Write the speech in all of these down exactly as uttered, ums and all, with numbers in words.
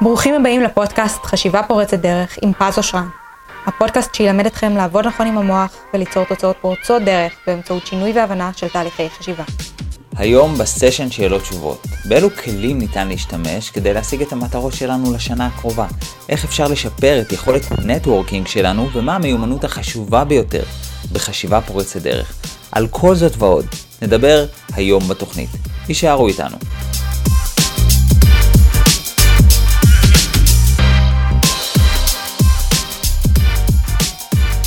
ברוכים הבאים לפודקאסט חשיבה פורצת דרך עם פז אושרן. הפודקאסט שילמד אתכם לעבוד נכון עם המוח וליצור תוצאות פורצות דרך באמצעות שינוי והבנה של תהליכי חשיבה. היום בסשן שאלות תשובות. באילו כלים ניתן להשתמש כדי להשיג את המטרות שלנו לשנה הקרובה? איך אפשר לשפר את יכולת נטוורקינג שלנו ומה המיומנות החשובה ביותר בחשיבה פורצת דרך? על כל זאת ועוד נדבר היום בתוכנית. יישארו איתנו.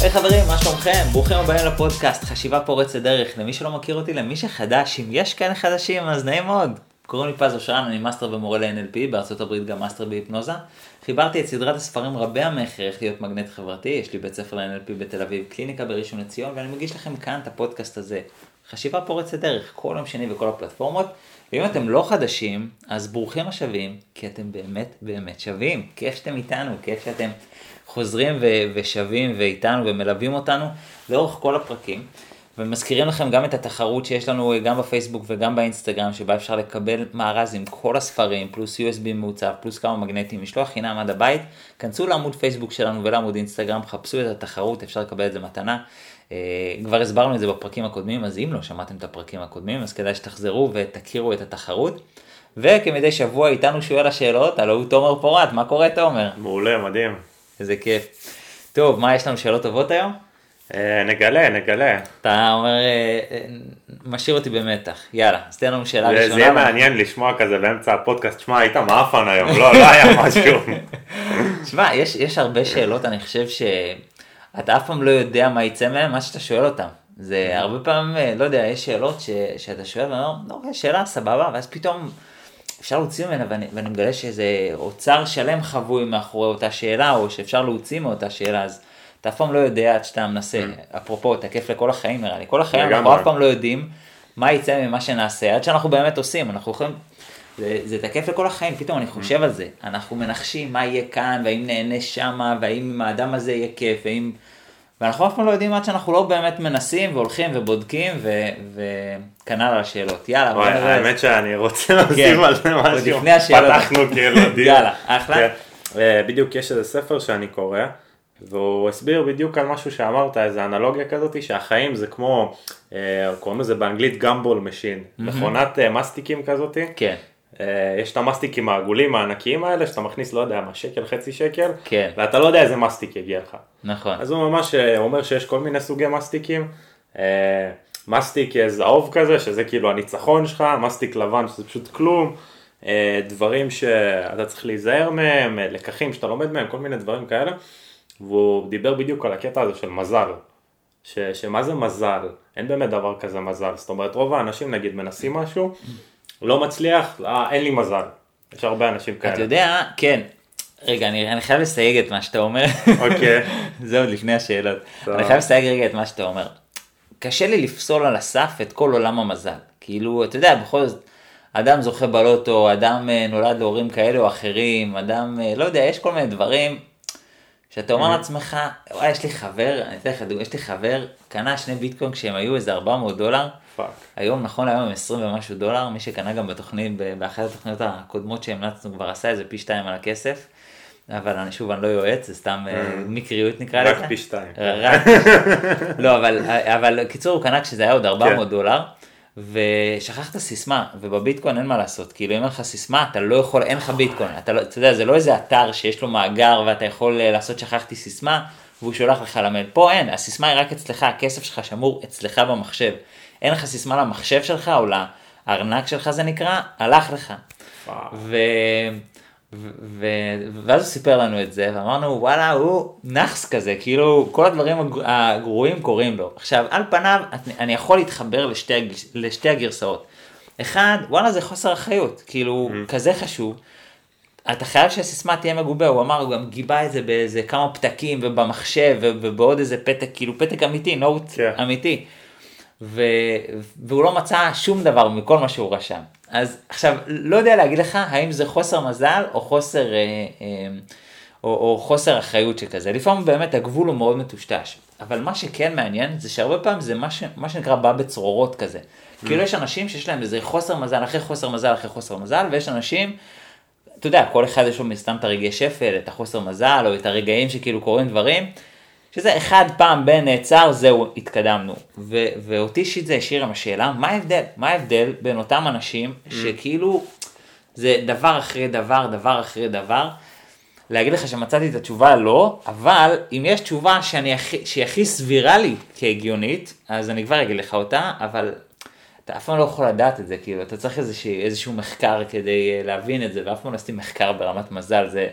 היי חברים, מה שלומכם? ברוכים הבאים לפודקאסט חשיבה פורצת דרך. למי שלא מכיר אותי, למי שחדש, אם יש כאן חדשים, אז נעים מאוד. קוראים לי פז אושרן, אני מאסטר ומורה ל-אן אל פי, בארצות הברית גם מאסטר בהיפנוזה. חיברתי את סדרת הספרים רבי המכר, איך להיות מגנט חברתי. יש לי בית ספר ל-אן אל פי בתל אביב, קליניקה בראשון לציון, ואני מגיש לכם כאן את הפודקאסט הזה. חשיבה פורצת דרך, כל יום שני וכל הפלטפורמות. ואם אתם לא חדשים, אז ברוכים השבים, כי אתם באמת באמת שווים. כיף שאתם איתנו, כיף שאתם חוזרים ו- ושווים ואיתנו ומלווים אותנו לאורך כל הפרקים. ומזכירים לכם גם את התחרות שיש לנו גם בפייסבוק וגם באינסטגרם, שבה אפשר לקבל מארז עם כל הספרים, פלוס יו אס בי מעוצב, פלוס כמה מגנטים, משלוח חינם עד הבית. כנסו לעמוד פייסבוק שלנו ולעמוד אינסטגרם, חפשו את התחרות, אפשר לקבל את זה מתנה. כבר הסברנו את זה בפרקים הקודמים, אז אם לא שמעתם את הפרקים הקודמים, אז כדאי שתחזרו ותכירו את התחרות. וכמדי שבוע איתנו שואל השאלות, הלא הוא תומר פורט, מה קורה תומר? מעולה, מדהים. איזה כיף. טוב, מה יש לנו שאלות טובות היום? נגלה, נגלה. אתה אומר, משאיר אותי במתח. יאללה, אז תן לנו שאלה ראשונה. זה יהיה מעניין לשמוע כזה באמצע הפודקאסט, שמע, היית מאפן היום, לא, לא היה משהו. שמע, יש הרבה שאלות, אני חושב שאתה אף פעם לא יודע מה יצא מהם, מה שאתה שואל אותם. זה הרבה פעמים, לא יודע, יש שאלות שאתה שואל, ואני אומר, לא, שאלה סבבה, ואז פתאום אפשר להוציא ממנה, ואני, ואני מגלה שזה אוצר שלם חבוי מאחורי אותה שאלה, או שאפשר להוציא מאותה שאלה, אז אתה אף פעם לא יודע עד שאתה מנסה. אפרופו, תקף לכל החיים, נראה לי. כל החיים אנחנו אף פעם לא יודעים מה יצא ממה שנעשה, עד שאנחנו באמת עושים. אנחנו יכולים, זה, זה תקף לכל החיים, פתאום אני חושב על זה. אנחנו מנחשים מה יהיה כאן, והאם נהנה שמה, והאם עם האדם הזה יהיה כיף, והאם... ואנחנו אף פעם לא יודעים עד שאנחנו לא באמת מנסים והולכים ובודקים וכנ"ל על השאלות. יאללה, בוא נראה. האמת שאני רוצה להוסיף על זה משהו. פתחנו כילדים. יאללה, אחלה. בדיוק יש איזה ספר שאני קורא, והוא הסביר בדיוק על משהו שאמרת, איזו אנלוגיה כזאת, שהחיים זה כמו, קוראים לזה באנגלית גמבול משין, מכונת מסטיקים כזאת. כן. יש את המסטיקים העגולים הענקיים האלה שאתה מכניס לא יודע מה שקל חצי שקל כן. ואתה לא יודע איזה מסטיק יגיע לך נכון. אז הוא ממש אומר שיש כל מיני סוגי מסטיקים, מסטיק זהוב כזה שזה כאילו הניצחון שלך, מסטיק לבן שזה פשוט כלום, דברים שאתה צריך להיזהר מהם, לקחים שאתה לומד מהם, כל מיני דברים כאלה. והוא דיבר בדיוק על הקטע הזה של מזל, ש- שמה זה מזל? אין באמת דבר כזה מזל. זאת אומרת רוב האנשים נגיד מנסים משהו לא מצליח, אה, אין לי מזל. יש הרבה אנשים כאלה. אתה יודע, כן. רגע, אני, אני חייב לסייג את מה שאתה אומר. אוקיי. זה עוד לפני השאלות. אני חייב לסייג רגע את מה שאתה אומר. קשה לי לפסול על הסף את כל עולם המזל. כאילו, אתה יודע, בכל זאת, אדם זוכה בלוטו, אדם נולד להורים כאלה או אחרים, אדם, לא יודע, יש כל מיני דברים שאתה אומר לעצמך, וואי, יש לי חבר, אני אתן לך, יש לי חבר, קנה שני ביטקוין כשהם היו איזה ארבע מאות דולר, היום, נכון, היום הם עשרים ומשהו דולר, מי שקנה גם בתוכנית, באחת התוכניות הקודמות שהמלצנו כבר עשה איזה פי שתיים על הכסף, אבל אני שוב, אני לא יועץ, זה סתם מקריות נקרא לזה. רק פי שתיים. רק, לא, אבל קיצור, הוא קנה כשזה היה עוד ארבע מאות דולר, ושכחת סיסמה, ובביטקוין אין מה לעשות, כאילו אם אין לך סיסמה, אתה לא יכול, אין לך ביטקוין, אתה יודע, זה לא איזה אתר שיש לו מאגר, ואתה יכול לעשות שכחתי סיסמה, והוא שולח לך למייל, פה אין, הסיסמה היא רק אצלך, הכסף שלך שמור אצלך במחשב, אין לך סיסמה למחשב שלך, או לארנק שלך זה נקרא, הלך לך. ו... ו... ו... ואז הוא סיפר לנו את זה, ואמרנו, וואלה, הוא נחס כזה, כאילו, כל הדברים הגרועים קוראים לו. עכשיו, על פניו, אני יכול להתחבר לשתי, הג... לשתי הגרסאות. אחד, וואלה, זה חוסר אחריות, כאילו, mm-hmm. כזה חשוב. אתה חייב שהסיסמה תהיה מגובה, הוא אמר, הוא גם גיבה את זה באיזה כמה פתקים, ובמחשב, ובעוד איזה פתק, כאילו, פתק אמיתי, נוט yeah. אמיתי. ו... והוא לא מצא שום דבר מכל מה שהוא רשם. אז עכשיו, לא יודע להגיד לך האם זה חוסר מזל או חוסר, אה, אה, או, או חוסר אחריות שכזה. לפעמים באמת הגבול הוא מאוד מטושטש. אבל מה שכן מעניין זה שהרבה פעמים זה מה, ש... מה שנקרא בא בצרורות כזה. Mm. כאילו יש אנשים שיש להם איזה חוסר מזל אחרי חוסר מזל אחרי חוסר מזל, ויש אנשים אתה יודע, כל אחד יש לו מסתם את הרגעי שפל, את החוסר מזל, או את הרגעים שכאילו קוראים דברים, שזה אחד פעם בין נעצר, זהו, התקדמנו. ו- ואותי שיט זה השאיר עם השאלה, מה ההבדל? מה ההבדל בין אותם אנשים שכאילו זה דבר אחרי דבר, דבר אחרי דבר, להגיד לך שמצאתי את התשובה לא, אבל אם יש תשובה שאני, שהיא הכי סבירה לי כהגיונית, אז אני כבר אגיד לך אותה, אבל אתה אף פעם לא יכול לדעת את זה, כאילו, אתה צריך איזשהו מחקר כדי להבין את זה, ואף פעם לא עשיתי מחקר ברמת מזל, זה,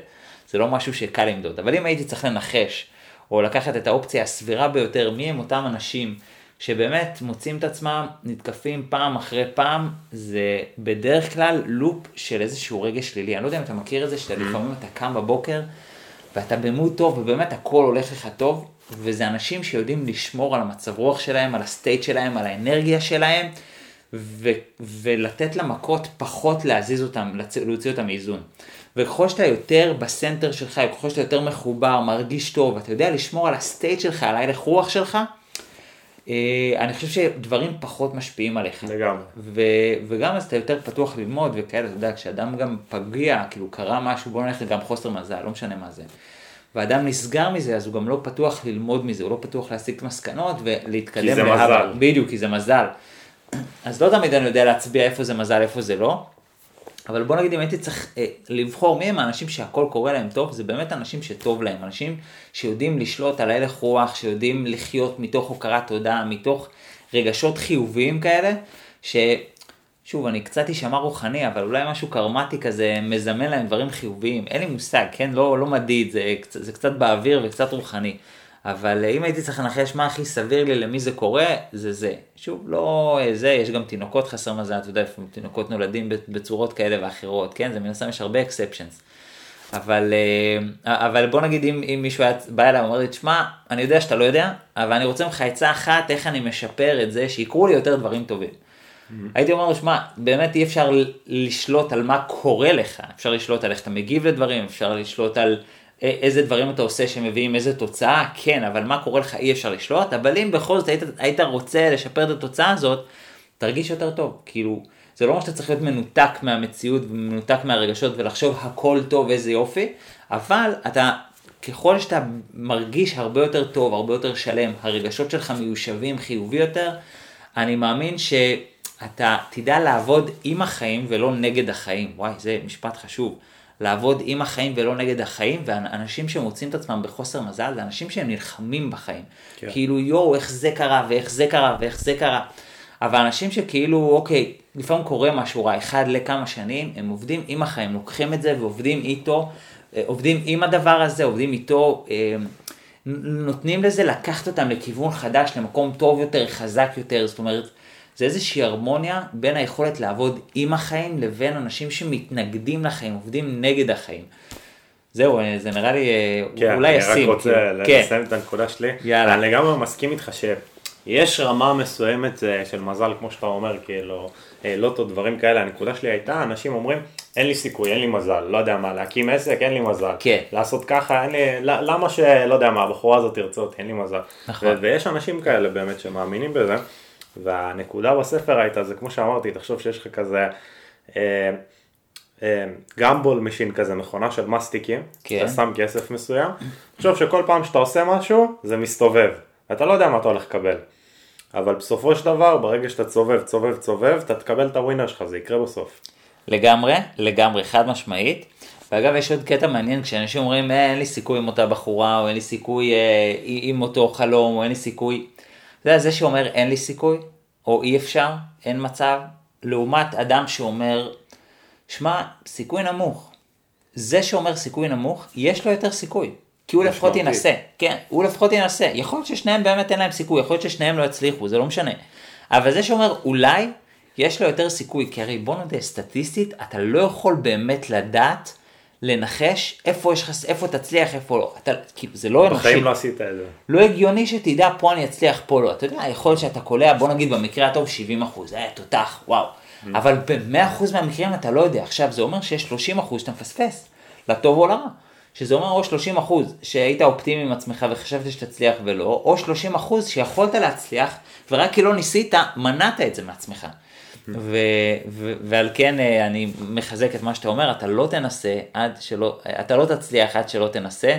זה לא משהו שקל למדוד. אבל אם הייתי צריך לנחש, או לקחת את האופציה הסבירה ביותר, מי הם אותם אנשים שבאמת מוצאים את עצמם, נתקפים פעם אחרי פעם, זה בדרך כלל לופ של איזשהו רגע שלילי. אני לא יודע אם אתה מכיר את זה, שאתה לפעמים אתה קם בבוקר, ואתה במוד טוב, ובאמת הכל הולך לך טוב, וזה אנשים שיודעים לשמור על המצב רוח שלהם, על הסטייט שלהם, על האנרגיה שלהם, ו- ולתת למכות פחות להזיז אותם, להוציא אותם מאיזון. וככל שאתה יותר בסנטר שלך, וככל שאתה יותר מחובר, מרגיש טוב, ואתה יודע לשמור על הסטייט שלך, על ההלך רוח שלך, אני חושב שדברים פחות משפיעים עליך. לגמרי. ו- וגם אז אתה יותר פתוח ללמוד וכאלה, אתה יודע, כשאדם גם פגיע, כאילו קרה משהו, בוא נלך גם חוסר מזל, לא משנה מה זה. ואדם נסגר מזה, אז הוא גם לא פתוח ללמוד מזה, הוא לא פתוח להסיק מסקנות ולהתקדם. כי זה מזל. בדיוק, כי זה מזל. אז לא תמיד אני יודע להצביע איפה זה מזל, איפה זה לא. אבל בוא נגיד אם הייתי צריך אה, לבחור מי הם האנשים שהכל קורה להם טוב, זה באמת אנשים שטוב להם, אנשים שיודעים לשלוט על הלך רוח, שיודעים לחיות מתוך הוקרת תודה, מתוך רגשות חיוביים כאלה, ששוב אני קצת אשמע רוחני, אבל אולי משהו קרמטי כזה מזמן להם דברים חיוביים, אין לי מושג, כן? לא, לא מדיד, זה, זה קצת באוויר וקצת רוחני. אבל אם הייתי צריך לנחש מה הכי סביר לי למי זה קורה, זה זה. שוב, לא זה, יש גם תינוקות חסר מזל, אתה יודע, תינוקות נולדים בצורות כאלה ואחרות, כן? זה מנסה, יש הרבה exceptions. אבל, אבל בוא נגיד, אם, אם מישהו בא אליי ואומר לי, תשמע, אני יודע שאתה לא יודע, אבל אני רוצה ממך עצה אחת, איך אני משפר את זה, שיקרו לי יותר דברים טובים. הייתי אומר לו, שמע, באמת אי אפשר לשלוט על מה קורה לך, אפשר לשלוט על איך אתה מגיב לדברים, אפשר לשלוט על איזה דברים אתה עושה שמביאים איזה תוצאה, כן, אבל מה קורה לך אי אפשר לשלוט, אבל אם בכל זאת היית, היית רוצה לשפר את התוצאה הזאת, תרגיש יותר טוב, כאילו, זה לא אומר שאתה צריך להיות מנותק מהמציאות, מנותק מהרגשות, ולחשוב הכל טוב, איזה יופי, אבל אתה, ככל שאתה מרגיש הרבה יותר טוב, הרבה יותר שלם, הרגשות שלך מיושבים, חיובי יותר, אני מאמין שאתה תדע לעבוד עם החיים, ולא נגד החיים, וואי, זה משפט חשוב, לעבוד עם החיים ולא נגד החיים, ואנשים שמוצאים את עצמם בחוסר מזל, זה אנשים שהם נלחמים בחיים. כן. כאילו, יו, איך זה קרה, ואיך זה קרה, ואיך זה קרה. אבל אנשים שכאילו, אוקיי, לפעמים קורה משהו רע, אחד לכמה שנים, הם עובדים עם החיים, לוקחים את זה ועובדים איתו, עובדים עם הדבר הזה, עובדים איתו, נותנים לזה לקחת אותם לכיוון חדש, למקום טוב יותר, חזק יותר, זאת אומרת, זה איזושהי הרמוניה בין היכולת לעבוד עם החיים לבין אנשים שמתנגדים לחיים, עובדים נגד החיים. זהו, זה נראה לי, כן, אולי ישים. אני רק רוצה כן. לסיים את הנקודה שלי. יאללה. אני לגמרי מסכים איתך שיש רמה מסוימת של מזל, כמו שאתה אומר, כאילו, לא אותו דברים כאלה. הנקודה שלי הייתה, אנשים אומרים, אין לי סיכוי, אין לי מזל, לא יודע מה, להקים עסק, אין לי מזל. כן. לעשות ככה, אין לי, למה שלא יודע מה, הבחורה הזאת תרצה אותי, אין לי מזל. נכון. ו- ויש אנשים כאלה באמת שמאמינים בזה. והנקודה בספר הייתה, זה כמו שאמרתי, תחשוב שיש לך כזה אה, אה, גמבול משין כזה, מכונה של מסטיקים, כן. אתה שם כסף מסוים, תחשוב שכל פעם שאתה עושה משהו, זה מסתובב, אתה לא יודע מה אתה הולך לקבל, אבל בסופו של דבר, ברגע שאתה צובב, צובב, צובב, אתה תקבל את הווינר שלך, זה יקרה בסוף. לגמרי, לגמרי, חד משמעית, ואגב יש עוד קטע מעניין, כשאנשים אומרים, אה, אין לי סיכוי עם אותה בחורה, או אין לי סיכוי אה, עם אותו חלום, או אין לי סיכוי, זה זה שאומר אין לי סיכוי, או אי אפשר, אין מצב, לעומת אדם שאומר, שמע, סיכוי נמוך. זה שאומר סיכוי נמוך, יש לו יותר סיכוי, כי הוא לפחות ינסה, כן, הוא לפחות ינסה, יכול להיות ששניהם באמת אין להם סיכוי, יכול להיות ששניהם לא יצליחו, זה לא משנה, אבל זה שאומר אולי, יש לו יותר סיכוי, כי הרי בוא נדע, סטטיסטית, אתה לא יכול באמת לדעת, לנחש איפה יש חס... איפה תצליח, איפה לא. אתה... כאילו, זה לא אנושי. בחיים לא עשית את זה. לא הגיוני שתדע, פה אני אצליח, פה לא. אתה יודע, יכול שאתה קולע, בוא נגיד במקרה הטוב שבעים אחוז, אה, תותח, וואו. אבל ב-מאה אחוז מהמקרים אתה לא יודע. עכשיו זה אומר שיש שלושים אחוז שאתה מפספס, לטוב או לרע. שזה אומר או שלושים אחוז שהיית אופטימי עם עצמך וחשבת שתצליח ולא, או שלושים אחוז שיכולת להצליח, ורק כי לא ניסית, מנעת את זה מעצמך. ועל כן אני מחזק את מה שאתה אומר, אתה לא תנסה עד שלא, אתה לא תצליח עד שלא תנסה,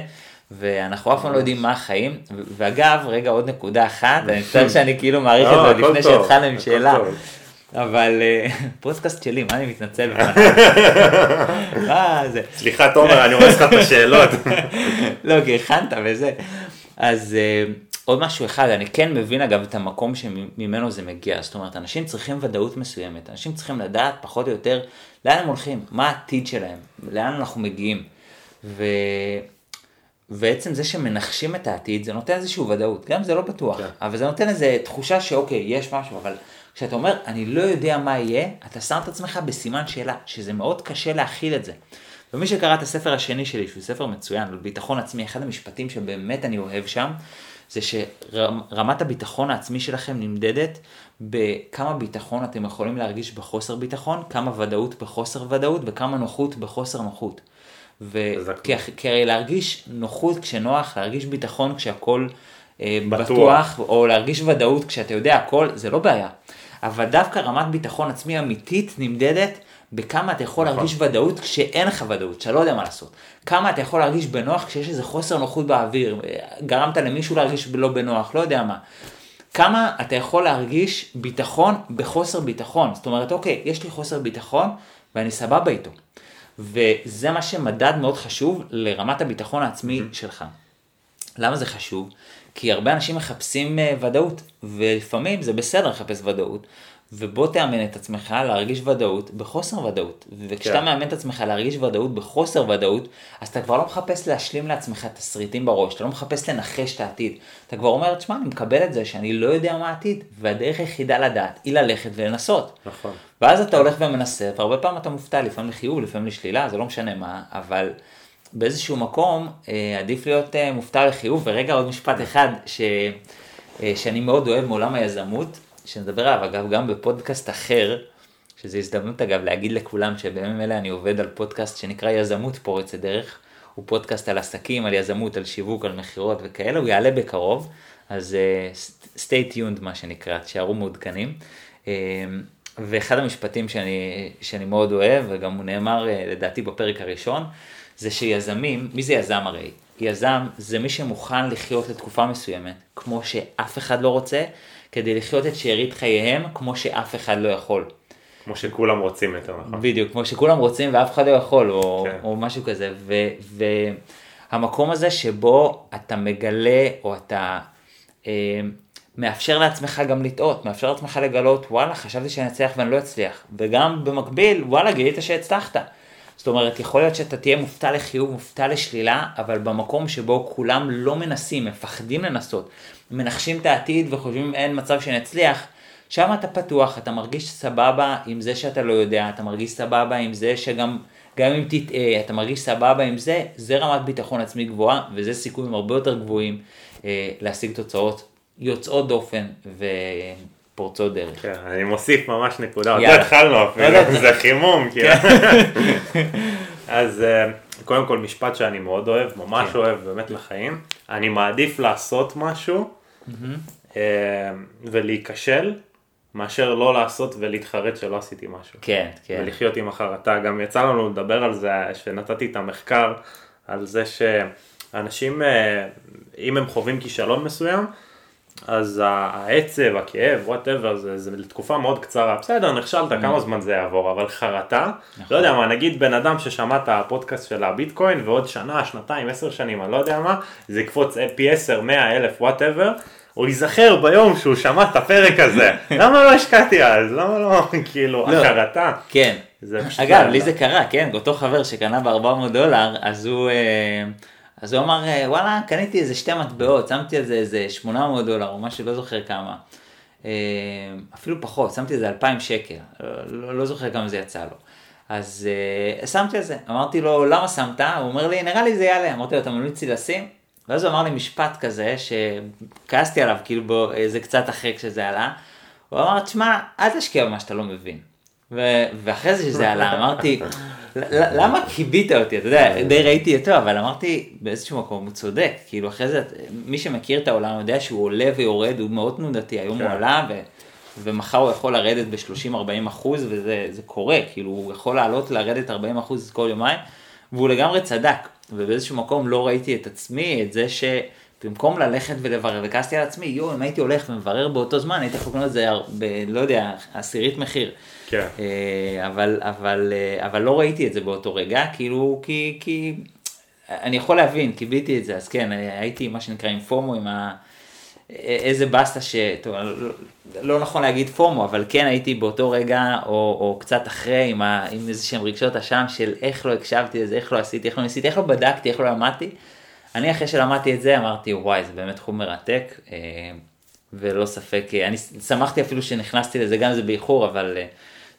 ואנחנו אף פעם לא יודעים מה החיים, ואגב, רגע עוד נקודה אחת, אני חושב שאני כאילו מעריך את זה לפני שהתחלנו עם שאלה, אבל פודקאסט שלי, מה אני מתנצל בפניו? מה זה? סליחה תומר, אני רואה לך את השאלות. לא, כי הכנת וזה. אז עוד משהו אחד, אני כן מבין אגב את המקום שממנו זה מגיע, זאת אומרת, אנשים צריכים ודאות מסוימת, אנשים צריכים לדעת פחות או יותר לאן הם הולכים, מה העתיד שלהם, לאן אנחנו מגיעים, ו... בעצם זה שמנחשים את העתיד, זה נותן איזשהו ודאות, גם זה לא בטוח, אבל זה נותן איזו תחושה שאוקיי, יש משהו, אבל כשאתה אומר, אני לא יודע מה יהיה, אתה שם את עצמך בסימן שאלה, שזה מאוד קשה להכיל את זה. ומי שקרא את הספר השני שלי, שהוא ספר מצוין, על ביטחון עצמי, אחד המשפטים שבאמת אני אוהב שם, זה שרמת הביטחון העצמי שלכם נמדדת בכמה ביטחון אתם יכולים להרגיש בחוסר ביטחון, כמה ודאות בחוסר ודאות, וכמה נוחות בחוסר נוחות. וכי להרגיש נוחות כשנוח, להרגיש ביטחון כשהכל בטוח, או להרגיש ודאות כשאתה יודע הכל, זה לא בעיה. אבל דווקא רמת ביטחון עצמי אמיתית נמדדת בכמה אתה יכול להרגיש ודאות כשאין לך ודאות, שאתה לא יודע מה לעשות. כמה אתה יכול להרגיש בנוח כשיש איזה חוסר נוחות באוויר, גרמת למישהו להרגיש לא בנוח, לא יודע מה. כמה אתה יכול להרגיש ביטחון בחוסר ביטחון. זאת אומרת, אוקיי, יש לי חוסר ביטחון ואני סבבה איתו. וזה מה שמדד מאוד חשוב לרמת הביטחון העצמי שלך. למה זה חשוב? כי הרבה אנשים מחפשים ודאות, ולפעמים זה בסדר לחפש ודאות, ובוא תאמן את עצמך להרגיש ודאות בחוסר ודאות. וכשאתה מאמן את עצמך להרגיש ודאות בחוסר ודאות, אז אתה כבר לא מחפש להשלים לעצמך תסריטים בראש, אתה לא מחפש לנחש את העתיד. אתה כבר אומר, תשמע, אני מקבל את זה שאני לא יודע מה העתיד, והדרך היחידה לדעת היא ללכת ולנסות. נכון. ואז אתה הולך ומנסה, והרבה פעמים אתה מופתע, לפעמים לחיוב, לפעמים לשלילה, זה לא משנה מה, אבל באיזשהו מקום עדיף להיות מופתע לחיוב. ורגע עוד משפט אחד ש... שאני מאוד אוהב מעולם היזמות, שנדבר עליו אגב גם בפודקאסט אחר, שזו הזדמנות אגב להגיד לכולם שבימים אלה אני עובד על פודקאסט שנקרא יזמות פורצת דרך, הוא פודקאסט על עסקים, על יזמות, על שיווק, על מחירות וכאלה, הוא יעלה בקרוב, אז stay tuned מה שנקרא, תשארו מעודכנים. ואחד המשפטים שאני, שאני מאוד אוהב, וגם הוא נאמר לדעתי בפרק הראשון, זה שיזמים, מי זה יזם הרי? יזם זה מי שמוכן לחיות לתקופה מסוימת, כמו שאף אחד לא רוצה, כדי לחיות את שארית חייהם, כמו שאף אחד לא יכול. כמו שכולם רוצים יותר, נכון? בדיוק, כמו שכולם רוצים ואף אחד לא יכול, או, כן. או משהו כזה. ו, והמקום הזה שבו אתה מגלה, או אתה אה, מאפשר לעצמך גם לטעות, מאפשר לעצמך לגלות, וואלה, חשבתי שאני אצליח ואני לא אצליח. וגם במקביל, וואלה, גילית שהצלחת. זאת אומרת, יכול להיות שאתה תהיה מופתע לחיוב, מופתע לשלילה, אבל במקום שבו כולם לא מנסים, מפחדים לנסות, מנחשים את העתיד וחושבים אין מצב שנצליח, שם אתה פתוח, אתה מרגיש סבבה עם זה שאתה לא יודע, אתה מרגיש סבבה עם זה שגם, גם אם תטעה, אתה מרגיש סבבה עם זה, זה רמת ביטחון עצמי גבוהה, וזה סיכויים הרבה יותר גבוהים אה, להשיג תוצאות יוצאות דופן ו... פורצות דרך. כן, אני מוסיף ממש נקודה, עוד לא התחלנו אפילו, זה חימום, כאילו. אז קודם כל משפט שאני מאוד אוהב, ממש אוהב באמת לחיים, אני מעדיף לעשות משהו ולהיכשל, מאשר לא לעשות ולהתחרט שלא עשיתי משהו. כן, כן. ולחיות עם החרטה, גם יצא לנו לדבר על זה, שנתתי את המחקר, על זה שאנשים, אם הם חווים כישלון מסוים, אז העצב, הכאב, whatever, זה, זה לתקופה מאוד קצרה. בסדר, נכשלת, כמה זמן זה יעבור, אבל חרטה, לא יודע מה, נגיד בן אדם ששמע את הפודקאסט של הביטקוין, ועוד שנה, שנתיים, עשר שנים, אני לא יודע מה, זה קפוץ פי עשר, מאה, אלף, whatever, הוא ייזכר ביום שהוא שמע את הפרק הזה. למה לא השקעתי אז? למה לא? כאילו, החרטה. כן. אגב, לי זה קרה, כן? אותו חבר שקנה ב-ארבע מאות דולר, אז הוא... אז הוא אמר, וואלה, קניתי איזה שתי מטבעות, שמתי על זה איזה שמונה מאות דולר, או משהו, לא זוכר כמה. אפילו פחות, שמתי על זה אלפיים שקל, לא, לא זוכר כמה זה יצא לו. אז שמתי על זה, אמרתי לו, למה שמת? הוא אומר לי, נראה לי זה יעלה. אמרתי לו, אתה ממליץ לי לשים? ואז הוא אמר לי משפט כזה, שכעסתי עליו, כאילו בו, זה קצת אחרי כשזה עלה. הוא אמר, תשמע, אל תשקיע במה שאתה לא מבין. ו- ואחרי זה שזה עלה, אמרתי... למה קיבית אותי? אתה יודע, די ראיתי אותו, אבל אמרתי באיזשהו מקום, הוא צודק, כאילו אחרי זה, מי שמכיר את העולם יודע שהוא עולה ויורד, הוא מאוד תנודתי, היום הוא עולה ומחר הוא יכול לרדת ב-שלושים עד ארבעים אחוז, וזה קורה, כאילו הוא יכול לעלות לרדת ארבעים אחוז כל יומיים, והוא לגמרי צדק, ובאיזשהו מקום לא ראיתי את עצמי, את זה שבמקום ללכת ולברר, וכעסתי על עצמי, יו, אם הייתי הולך ומברר באותו זמן, הייתי יכול לקנות את זה, לא יודע, עשירית מחיר. כן. אבל, אבל, אבל לא ראיתי את זה באותו רגע, כאילו, כי, כי אני יכול להבין, קיבלתי את זה, אז כן, הייתי מה שנקרא עם פומו, עם ה... איזה בסטה ש... טוב, לא, לא נכון להגיד פומו, אבל כן הייתי באותו רגע, או, או קצת אחרי, עם, ה... עם איזשהם רגשות השם של איך לא הקשבתי לזה, איך לא עשיתי, איך לא ניסיתי, איך לא בדקתי, איך לא למדתי. אני אחרי שלמדתי את זה, אמרתי, וואי, זה באמת תחום מרתק, ולא ספק, אני שמחתי אפילו שנכנסתי לזה, גם זה באיחור, אבל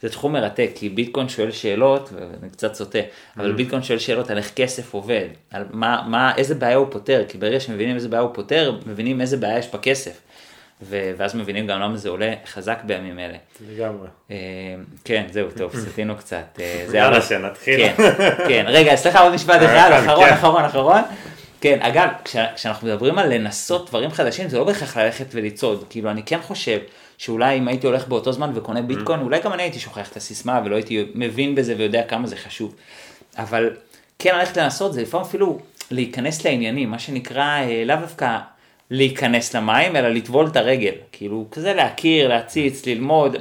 זה תחום מרתק, כי ביטקוין שואל שאלות, ואני קצת סוטה, אבל ביטקוין שואל שאלות על איך כסף עובד, על מה, מה, איזה בעיה הוא פותר, כי ברגע שמבינים איזה בעיה הוא פותר, מבינים איזה בעיה יש בכסף, ואז מבינים גם למה זה עולה חזק בימים אלה. לגמרי. כן, זהו, טוב, סתינו קצת. יאללה, שנתחיל. כן, רגע, סליחה, עוד משפט אחד, אחרון, אחרון, אחרון. כן, אגב, כשאנחנו מדברים על לנסות דברים חדשים, זה לא בהכרח ללכת וליצוד, כאילו אני כן חושב, שאולי אם הייתי הולך באותו זמן וקונה ביטקוין, אולי גם אני הייתי שוכח את הסיסמה, ולא הייתי מבין בזה ויודע כמה זה חשוב. אבל כן ללכת לנסות, זה לפעמים אפילו להיכנס לעניינים, מה שנקרא, לא דווקא להיכנס למים, אלא לטבול את הרגל. כאילו, כזה להכיר, להציץ, ללמוד.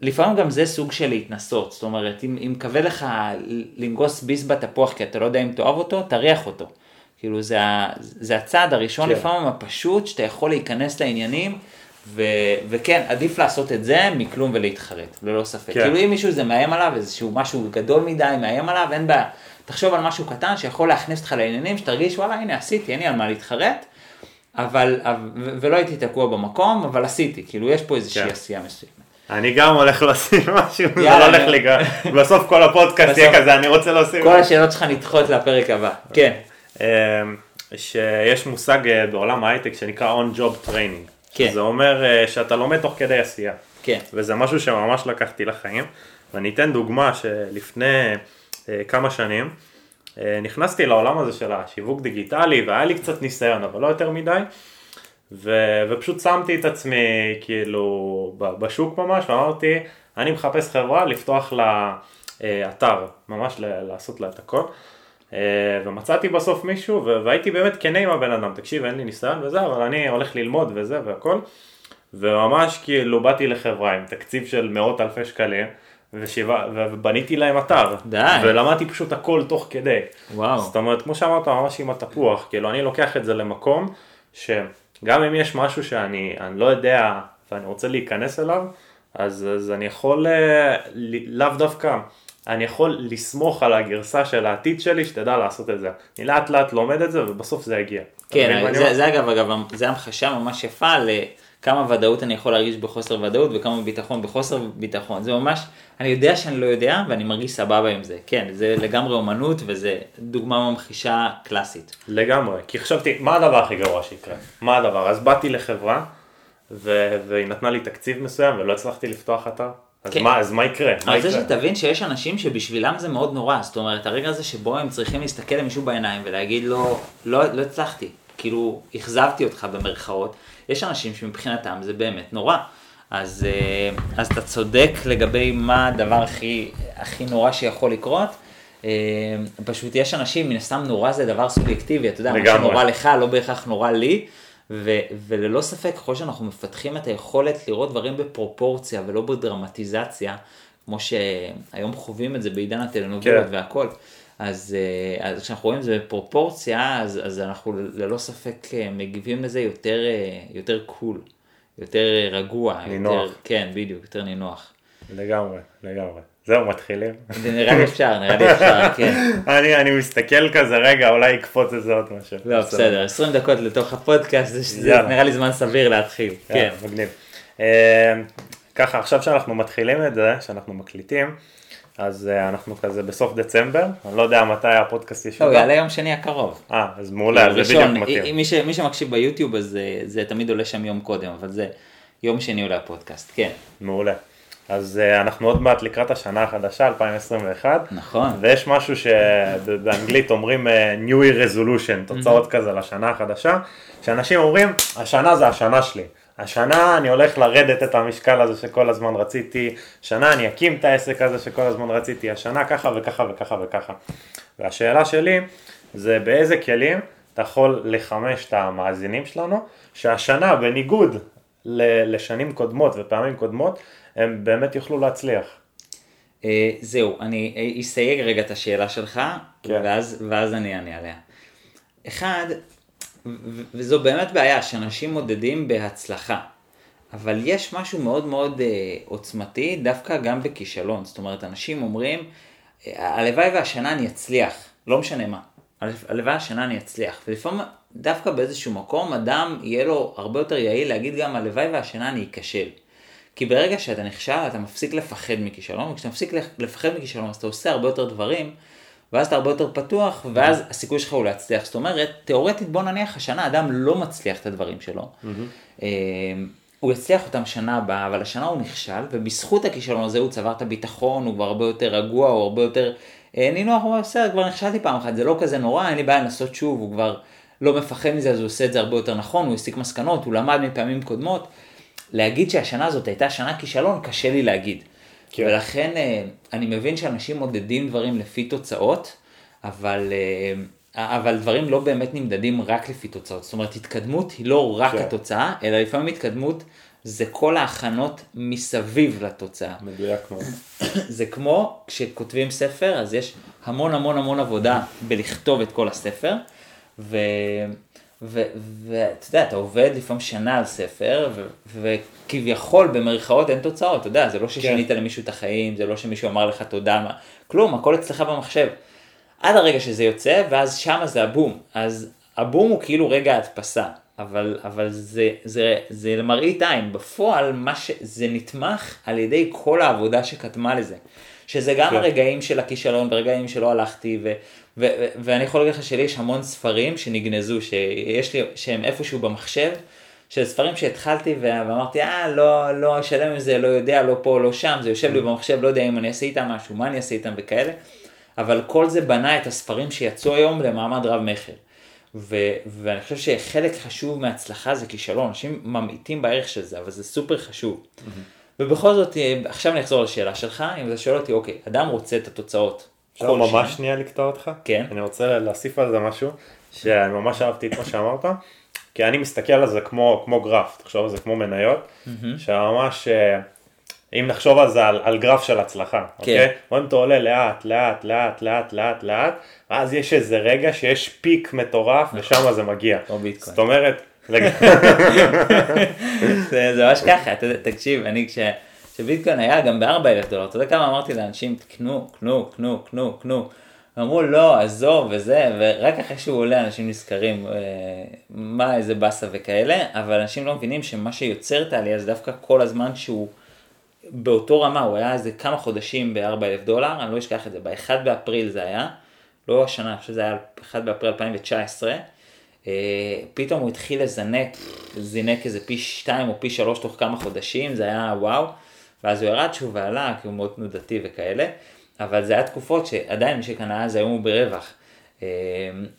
לפעמים גם זה סוג של להתנסות. זאת אומרת, אם, אם קווה לך לנגוס ביס בתפוח, כי אתה לא יודע אם תאהב אותו, תריח אותו. כאילו, זה, זה הצעד הראשון, לפעמים הפשוט, שאתה יכול להיכנס לעניינים, ו- וכן, עדיף לעשות את זה מכלום ולהתחרט, ללא ספק. כן. כאילו אם מישהו זה מאיים עליו, איזשהו משהו גדול מדי מאיים עליו, אין בה, תחשוב על משהו קטן שיכול להכניס אותך לעניינים, שתרגיש, וואלה, הנה, עשיתי, אין לי על מה להתחרט, אבל, ו- ולא הייתי תקוע במקום, אבל עשיתי, כאילו יש פה איזושהי כן. עשייה מסוימת. אני גם הולך להוסיף משהו, זה לא הולך לי גם, בסוף כל הפודקאסט יהיה כזה, אני רוצה להוסיף. כל השאלות שלך נדחות לפרק הבא, כן. שיש מושג בעולם ההייטק שנקרא on-job training. כן. זה אומר שאתה לומד תוך כדי עשייה. כן. וזה משהו שממש לקחתי לחיים. ואני אתן דוגמה שלפני כמה שנים, נכנסתי לעולם הזה של השיווק דיגיטלי, והיה לי קצת ניסיון, אבל לא יותר מדי. ו- ופשוט שמתי את עצמי כאילו בשוק ממש, ואמרתי, אני מחפש חברה לפתוח לאתר, ממש לעשות לה את הכל. ומצאתי בסוף מישהו, והייתי באמת כנה עם הבן אדם, תקשיב, אין לי ניסיון וזה, אבל אני הולך ללמוד וזה והכל, וממש כאילו באתי לחברה עם תקציב של מאות אלפי שקלים, ושבע, ובניתי להם אתר, די. ולמדתי פשוט הכל תוך כדי. וואו. זאת אומרת, כמו שאמרת, ממש עם התפוח, כאילו אני לוקח את זה למקום, שגם אם יש משהו שאני אני לא יודע, ואני רוצה להיכנס אליו, אז, אז אני יכול לאו דווקא, אני יכול לסמוך על הגרסה של העתיד שלי, שתדע לעשות את זה. אני לאט לאט לומד את זה, ובסוף זה יגיע. כן, זה, זה אגב, אגב, זה המחשה ממש יפה, לכמה ודאות אני יכול להרגיש בחוסר ודאות, וכמה ביטחון בחוסר ביטחון. זה ממש, אני יודע שאני לא יודע, ואני מרגיש סבבה עם זה. כן, זה לגמרי אומנות, וזה דוגמה ממחישה קלאסית. לגמרי, כי חשבתי, מה הדבר הכי גרוע שיקרה? מה הדבר? אז באתי לחברה, ו- והיא נתנה לי תקציב מסוים, ולא הצלחתי לפתוח אתר. אז מה, אז מה יקרה? אז זה שתבין שיש אנשים שבשבילם זה מאוד נורא, זאת אומרת, הרגע הזה שבו הם צריכים להסתכל למישהו בעיניים ולהגיד לו, לא, לא הצלחתי, כאילו, הכזבתי אותך במרכאות, יש אנשים שמבחינתם זה באמת נורא, אז, אז אתה צודק לגבי מה הדבר הכי, הכי נורא שיכול לקרות, פשוט יש אנשים, מן הסתם נורא זה דבר סובייקטיבי, אתה יודע, מה שנורא לך, לא בהכרח נורא לי, ו- וללא ספק, ככל שאנחנו מפתחים את היכולת לראות דברים בפרופורציה ולא בדרמטיזציה, כמו שהיום חווים את זה בעידן הטלנובלות והכל, אז, אז כשאנחנו רואים את זה בפרופורציה, אז, אז אנחנו ללא ספק מגיבים לזה יותר, יותר קול, יותר רגוע, יותר, כן, בדיוק, יותר נינוח. לגמרי, לגמרי. זהו, מתחילים. זה נראה לי אפשר, נראה לי אפשר, כן. אני מסתכל כזה, רגע, אולי יקפוץ איזה עוד משהו. לא, בסדר, עשרים דקות לתוך הפודקאסט, זה נראה לי זמן סביר להתחיל. כן, מגניב. ככה, עכשיו שאנחנו מתחילים את זה, שאנחנו מקליטים, אז אנחנו כזה בסוף דצמבר, אני לא יודע מתי הפודקאסט ישודר. לא, יעלה יום שני הקרוב. אה, אז מעולה, זה בדיוק מתאים. מי שמקשיב ביוטיוב, אז זה תמיד עולה שם יום קודם, אבל זה יום שני עולה הפודקאסט, כן. מעולה. אז אנחנו עוד מעט לקראת השנה החדשה, אלפיים עשרים ואחת. נכון. ויש משהו שבאנגלית אומרים New Year Resolution, תוצאות כזה לשנה החדשה, שאנשים אומרים, השנה זה השנה שלי. השנה אני הולך לרדת את המשקל הזה שכל הזמן רציתי, השנה אני אקים את העסק הזה שכל הזמן רציתי, השנה ככה וככה וככה וככה. והשאלה שלי זה באיזה כלים אתה יכול לחמש את המאזינים שלנו, שהשנה בניגוד לשנים קודמות ופעמים קודמות, הם באמת יוכלו להצליח. זהו, אני אסייג רגע את השאלה שלך, כן. ואז, ואז אני אענה עליה. אחד, וזו באמת בעיה, שאנשים מודדים בהצלחה, אבל יש משהו מאוד מאוד אה, עוצמתי, דווקא גם בכישלון. זאת אומרת, אנשים אומרים, הלוואי והשנה אני אצליח, לא משנה מה, הלוואי השנה אני אצליח, ולפעמים דווקא באיזשהו מקום, אדם יהיה לו הרבה יותר יעיל להגיד גם, הלוואי והשנה אני אכשל. כי ברגע שאתה נכשל, אתה מפסיק לפחד מכישלון, וכשאתה מפסיק לפחד מכישלון, אז אתה עושה הרבה יותר דברים, ואז אתה הרבה יותר פתוח, ואז mm-hmm. הסיכוי שלך הוא להצליח. זאת אומרת, תיאורטית בוא נניח, השנה אדם לא מצליח את הדברים שלו. Mm-hmm. הוא יצליח אותם שנה הבאה, אבל השנה הוא נכשל, ובזכות הכישלון הזה הוא צבר את הביטחון, הוא כבר הרבה יותר רגוע, הוא הרבה יותר נינוח, הוא עושה, כבר נכשלתי פעם אחת, זה לא כזה נורא, אין לי בעיה לנסות שוב, הוא כבר לא מפחד מזה, אז הוא עושה את זה הרבה יותר נכון, הוא הסיק מסקנות, הוא למד מפעמים קודמות. להגיד שהשנה הזאת הייתה שנה כישלון, קשה לי להגיד. כן. ולכן אני מבין שאנשים מודדים דברים לפי תוצאות, אבל, אבל דברים לא באמת נמדדים רק לפי תוצאות. זאת אומרת, התקדמות היא לא רק כן. התוצאה, אלא לפעמים התקדמות זה כל ההכנות מסביב לתוצאה. מדויק מאוד. זה כמו כשכותבים ספר, אז יש המון המון המון עבודה בלכתוב את כל הספר, ו... ואתה יודע, אתה עובד לפעמים שנה על ספר, וכביכול במרכאות אין תוצאות, אתה יודע, זה לא ששינית למישהו את החיים, זה לא שמישהו אמר לך תודה, כלום, הכל אצלך במחשב. עד הרגע שזה יוצא, ואז שם זה הבום. אז הבום הוא כאילו רגע הדפסה, אבל, אבל זה, זה, זה למראית עין. בפועל, מה ש... זה נתמך על ידי כל העבודה שקדמה לזה. שזה גם הרגעים של הכישלון, ברגעים שלא הלכתי, ו... ו- ו- ואני יכול להגיד לך שלי יש המון ספרים שנגנזו, שיש לי, שהם איפשהו במחשב, של ספרים שהתחלתי ואמרתי, אה, לא, לא אשלם עם זה, לא יודע, לא פה, לא שם, זה יושב לי במחשב, לא יודע אם אני אעשה איתם משהו, מה אני אעשה איתם וכאלה, אבל כל זה בנה את הספרים שיצאו היום למעמד רב מחר. ו- ואני חושב שחלק חשוב מההצלחה זה כישלון, אנשים ממעיטים בערך של זה, אבל זה סופר חשוב. ובכל זאת, עכשיו אני אחזור לשאלה שלך, אם אתה שואל אותי, אוקיי, אדם רוצה את התוצאות, אפשר ממש שנייה לקטוע אותך? כן. אני רוצה להוסיף על זה משהו, שאני ממש אהבתי את מה שאמרת, כי אני מסתכל על זה כמו, כמו גרף, תחשוב על זה כמו מניות, שממש, אם נחשוב על זה על, על גרף של הצלחה, אוקיי? אם אתה עולה לאט, לאט, לאט, לאט, לאט, לאט, אז יש איזה רגע שיש פיק מטורף, ושם זה מגיע. או ביטקוין. זאת אומרת, זה ממש ככה, תקשיב, אני כש... שביטקוין היה גם ב-ארבעת אלפים דולר, אתה יודע כמה אמרתי לאנשים, תקנו, קנו, קנו, קנו, קנו, אמרו לא, עזוב וזה, ורק אחרי שהוא עולה אנשים נזכרים, מה איזה בסה וכאלה, אבל אנשים לא מבינים שמה שיוצר את העלייה זה דווקא כל הזמן שהוא באותו רמה, הוא היה איזה כמה חודשים ב-ארבעת אלפים דולר, אני לא אשכח את זה, ב-אחד באפריל זה היה, לא השנה, שזה היה אחד באפריל אלפיים תשע עשרה, פתאום הוא התחיל לזנק, זינק איזה פי שתיים או פי שלוש תוך כמה חודשים, זה היה וואו, ואז הוא ירד שוב ועלה, כי הוא מאוד תנודתי וכאלה, אבל זה היה תקופות שעדיין מי שקנה אז היום הוא ברווח,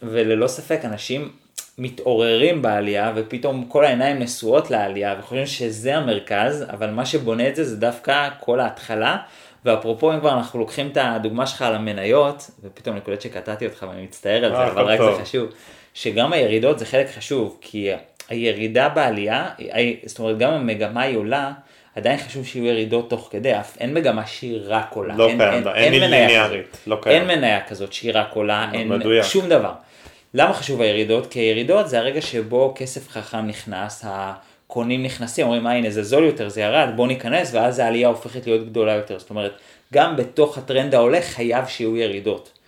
וללא ספק אנשים מתעוררים בעלייה, ופתאום כל העיניים נשואות לעלייה, וחושבים שזה המרכז, אבל מה שבונה את זה זה דווקא כל ההתחלה, ואפרופו אם כבר אנחנו לוקחים את הדוגמה שלך על המניות, ופתאום נקודת שקטעתי אותך ואני מצטער על זה, אבל רק זה חשוב, שגם הירידות זה חלק חשוב, כי הירידה בעלייה, זאת אומרת גם המגמה היא עולה, עדיין חשוב שיהיו ירידות תוך כדי, אף אין מגמה שהיא רק עולה. לא קיים, אין ליניארית, לא קיים. אין מניה כזאת שהיא רק עולה, אין שום דבר. למה חשוב הירידות? כי הירידות זה הרגע שבו כסף חכם נכנס, הקונים נכנסים, אומרים, הנה זה זול יותר, זה ירד, בוא ניכנס, ואז העלייה הופכת להיות גדולה יותר. זאת אומרת, גם בתוך הטרנד העולה חייב שיהיו ירידות.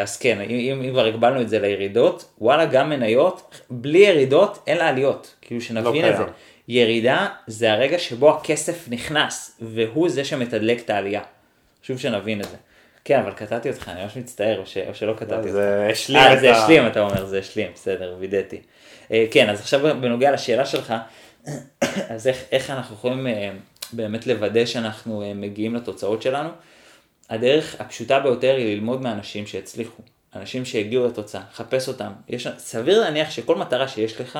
אז כן, אם כבר הגבלנו את זה לירידות, וואלה, גם מניות, בלי ירידות אין לעליות, כאילו שנבין את זה. ירידה זה הרגע שבו הכסף נכנס, והוא זה שמתדלק את העלייה. שוב שנבין את זה. כן, אבל קטעתי אותך, אני ממש מצטער, או, ש... או שלא קטעתי אותך. זה השלים. אה, זה השלים, אתה אומר, זה השלים, בסדר, וידאתי. כן, אז עכשיו בנוגע לשאלה שלך, אז איך, איך אנחנו יכולים באמת לוודא שאנחנו מגיעים לתוצאות שלנו? הדרך הפשוטה ביותר היא ללמוד מאנשים שהצליחו, אנשים שהגיעו לתוצאה, חפש אותם. יש... סביר להניח שכל מטרה שיש לך,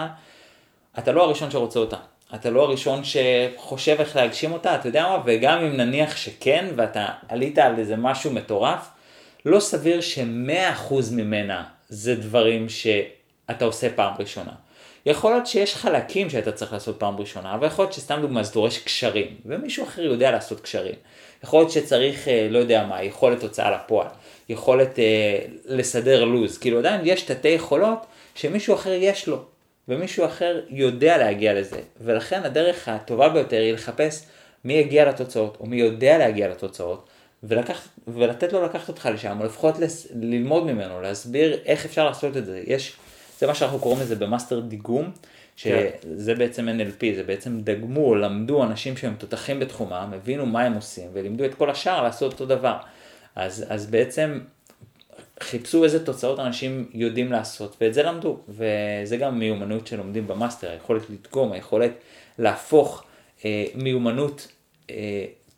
אתה לא הראשון שרוצה אותה. אתה לא הראשון שחושב איך להגשים אותה, אתה יודע מה, וגם אם נניח שכן, ואתה עלית על איזה משהו מטורף, לא סביר שמאה אחוז ממנה זה דברים שאתה עושה פעם ראשונה. יכול להיות שיש חלקים שאתה צריך לעשות פעם ראשונה, אבל יכול להיות שסתם דוגמה זה דורש קשרים, ומישהו אחר יודע לעשות קשרים. יכול להיות שצריך, לא יודע מה, יכולת הוצאה לפועל, יכולת אה, לסדר לוז, כאילו עדיין יש תתי יכולות שמישהו אחר יש לו, ומישהו אחר יודע להגיע לזה, ולכן הדרך הטובה ביותר היא לחפש מי יגיע לתוצאות, או מי יודע להגיע לתוצאות, ולקח, ולתת לו לקחת אותך לשם, או לפחות לס, ללמוד ממנו, להסביר איך אפשר לעשות את זה. יש, זה מה שאנחנו קוראים לזה במאסטר דיגום, שזה בעצם אן אל פי, זה בעצם דגמו, למדו אנשים שהם תותחים בתחומם, הבינו מה הם עושים, ולימדו את כל השאר לעשות אותו דבר. אז, אז בעצם חיפשו איזה תוצאות אנשים יודעים לעשות, ואת זה למדו, וזה גם מיומנות שלומדים במאסטר, היכולת לדגום, היכולת להפוך אה, מיומנות אה,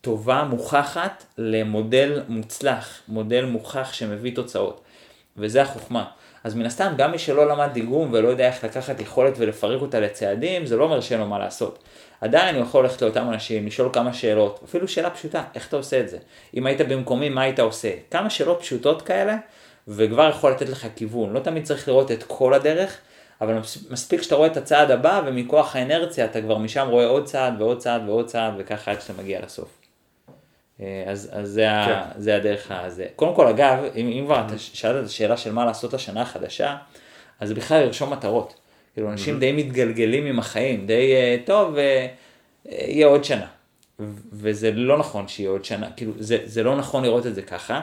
טובה, מוכחת, למודל מוצלח, מודל מוכח שמביא תוצאות, וזה החוכמה. אז מן הסתם, גם מי שלא למד דיגום ולא יודע איך לקחת יכולת ולפרק אותה לצעדים, זה לא אומר שאין לו מה לעשות. עדיין הוא יכול ללכת לאותם אנשים, לשאול כמה שאלות, אפילו שאלה פשוטה, איך אתה עושה את זה? אם היית במקומי, מה היית עושה? כמה שאלות פשוטות כאלה, וכבר יכול לתת לך כיוון. לא תמיד צריך לראות את כל הדרך, אבל מספיק שאתה רואה את הצעד הבא, ומכוח האנרציה אתה כבר משם רואה עוד צעד ועוד צעד ועוד צעד, וככה עד שאתה מגיע לסוף. אז, אז זה, כן. ה, זה הדרך הזה. קודם כל, אגב, אם כבר mm-hmm. שאלת את השאלה של מה לעשות השנה החדשה, אז בכלל לרשום מטרות. כאילו, אנשים mm-hmm. די מתגלגלים עם החיים, די טוב, יהיה עוד שנה. ו- וזה לא נכון שיהיה עוד שנה, כאילו, זה, זה לא נכון לראות את זה ככה,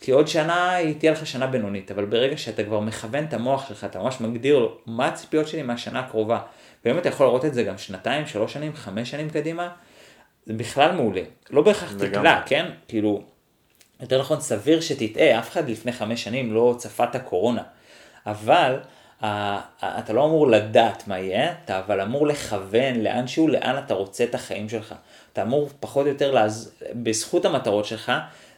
כי עוד שנה היא תהיה לך שנה בינונית, אבל ברגע שאתה כבר מכוון את המוח שלך, אתה ממש מגדיר לו מה הציפיות שלי מהשנה הקרובה. ואם אתה יכול לראות את זה גם שנתיים, שלוש שנים, חמש שנים קדימה, זה בכלל מעולה. לא בהכרח תקלה, כן? כאילו, יותר נכון, סביר שתטעה, אף אחד לפני חמש שנים לא צפה את הקורונה. אבל, אתה לא אמור לדעת מה יהיה, אתה אבל אמור לכוון לאן שהוא, לאן אתה רוצה את החיים שלך. אתה אמור פחות או יותר, בזכות המטרות שלך,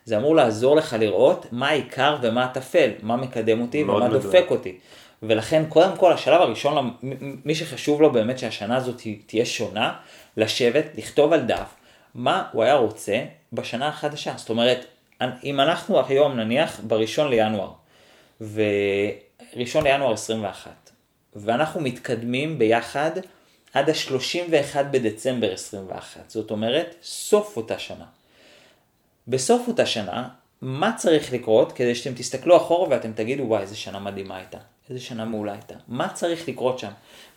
זה אמור לעזור לך לראות מה העיקר ומה הטפל, מה מקדם אותי ומה דופק אותי. ולכן, קודם כל, השלב הראשון, מי שחשוב לו באמת שהשנה הזאת תהיה שונה, לשבת, לכתוב על דף, מה הוא היה רוצה בשנה החדשה. זאת אומרת, אם אנחנו היום נניח בראשון לינואר, וראשון לינואר עשרים ואחת, ואנחנו מתקדמים ביחד עד ה-שלושים ואחד בדצמבר עשרים ואחת, זאת אומרת, סוף אותה שנה. בסוף אותה שנה, מה צריך לקרות כדי שאתם תסתכלו אחורה ואתם תגידו, וואי, איזה שנה מדהימה הייתה. איזה שנה מעולה הייתה. מה צריך לקרות שם?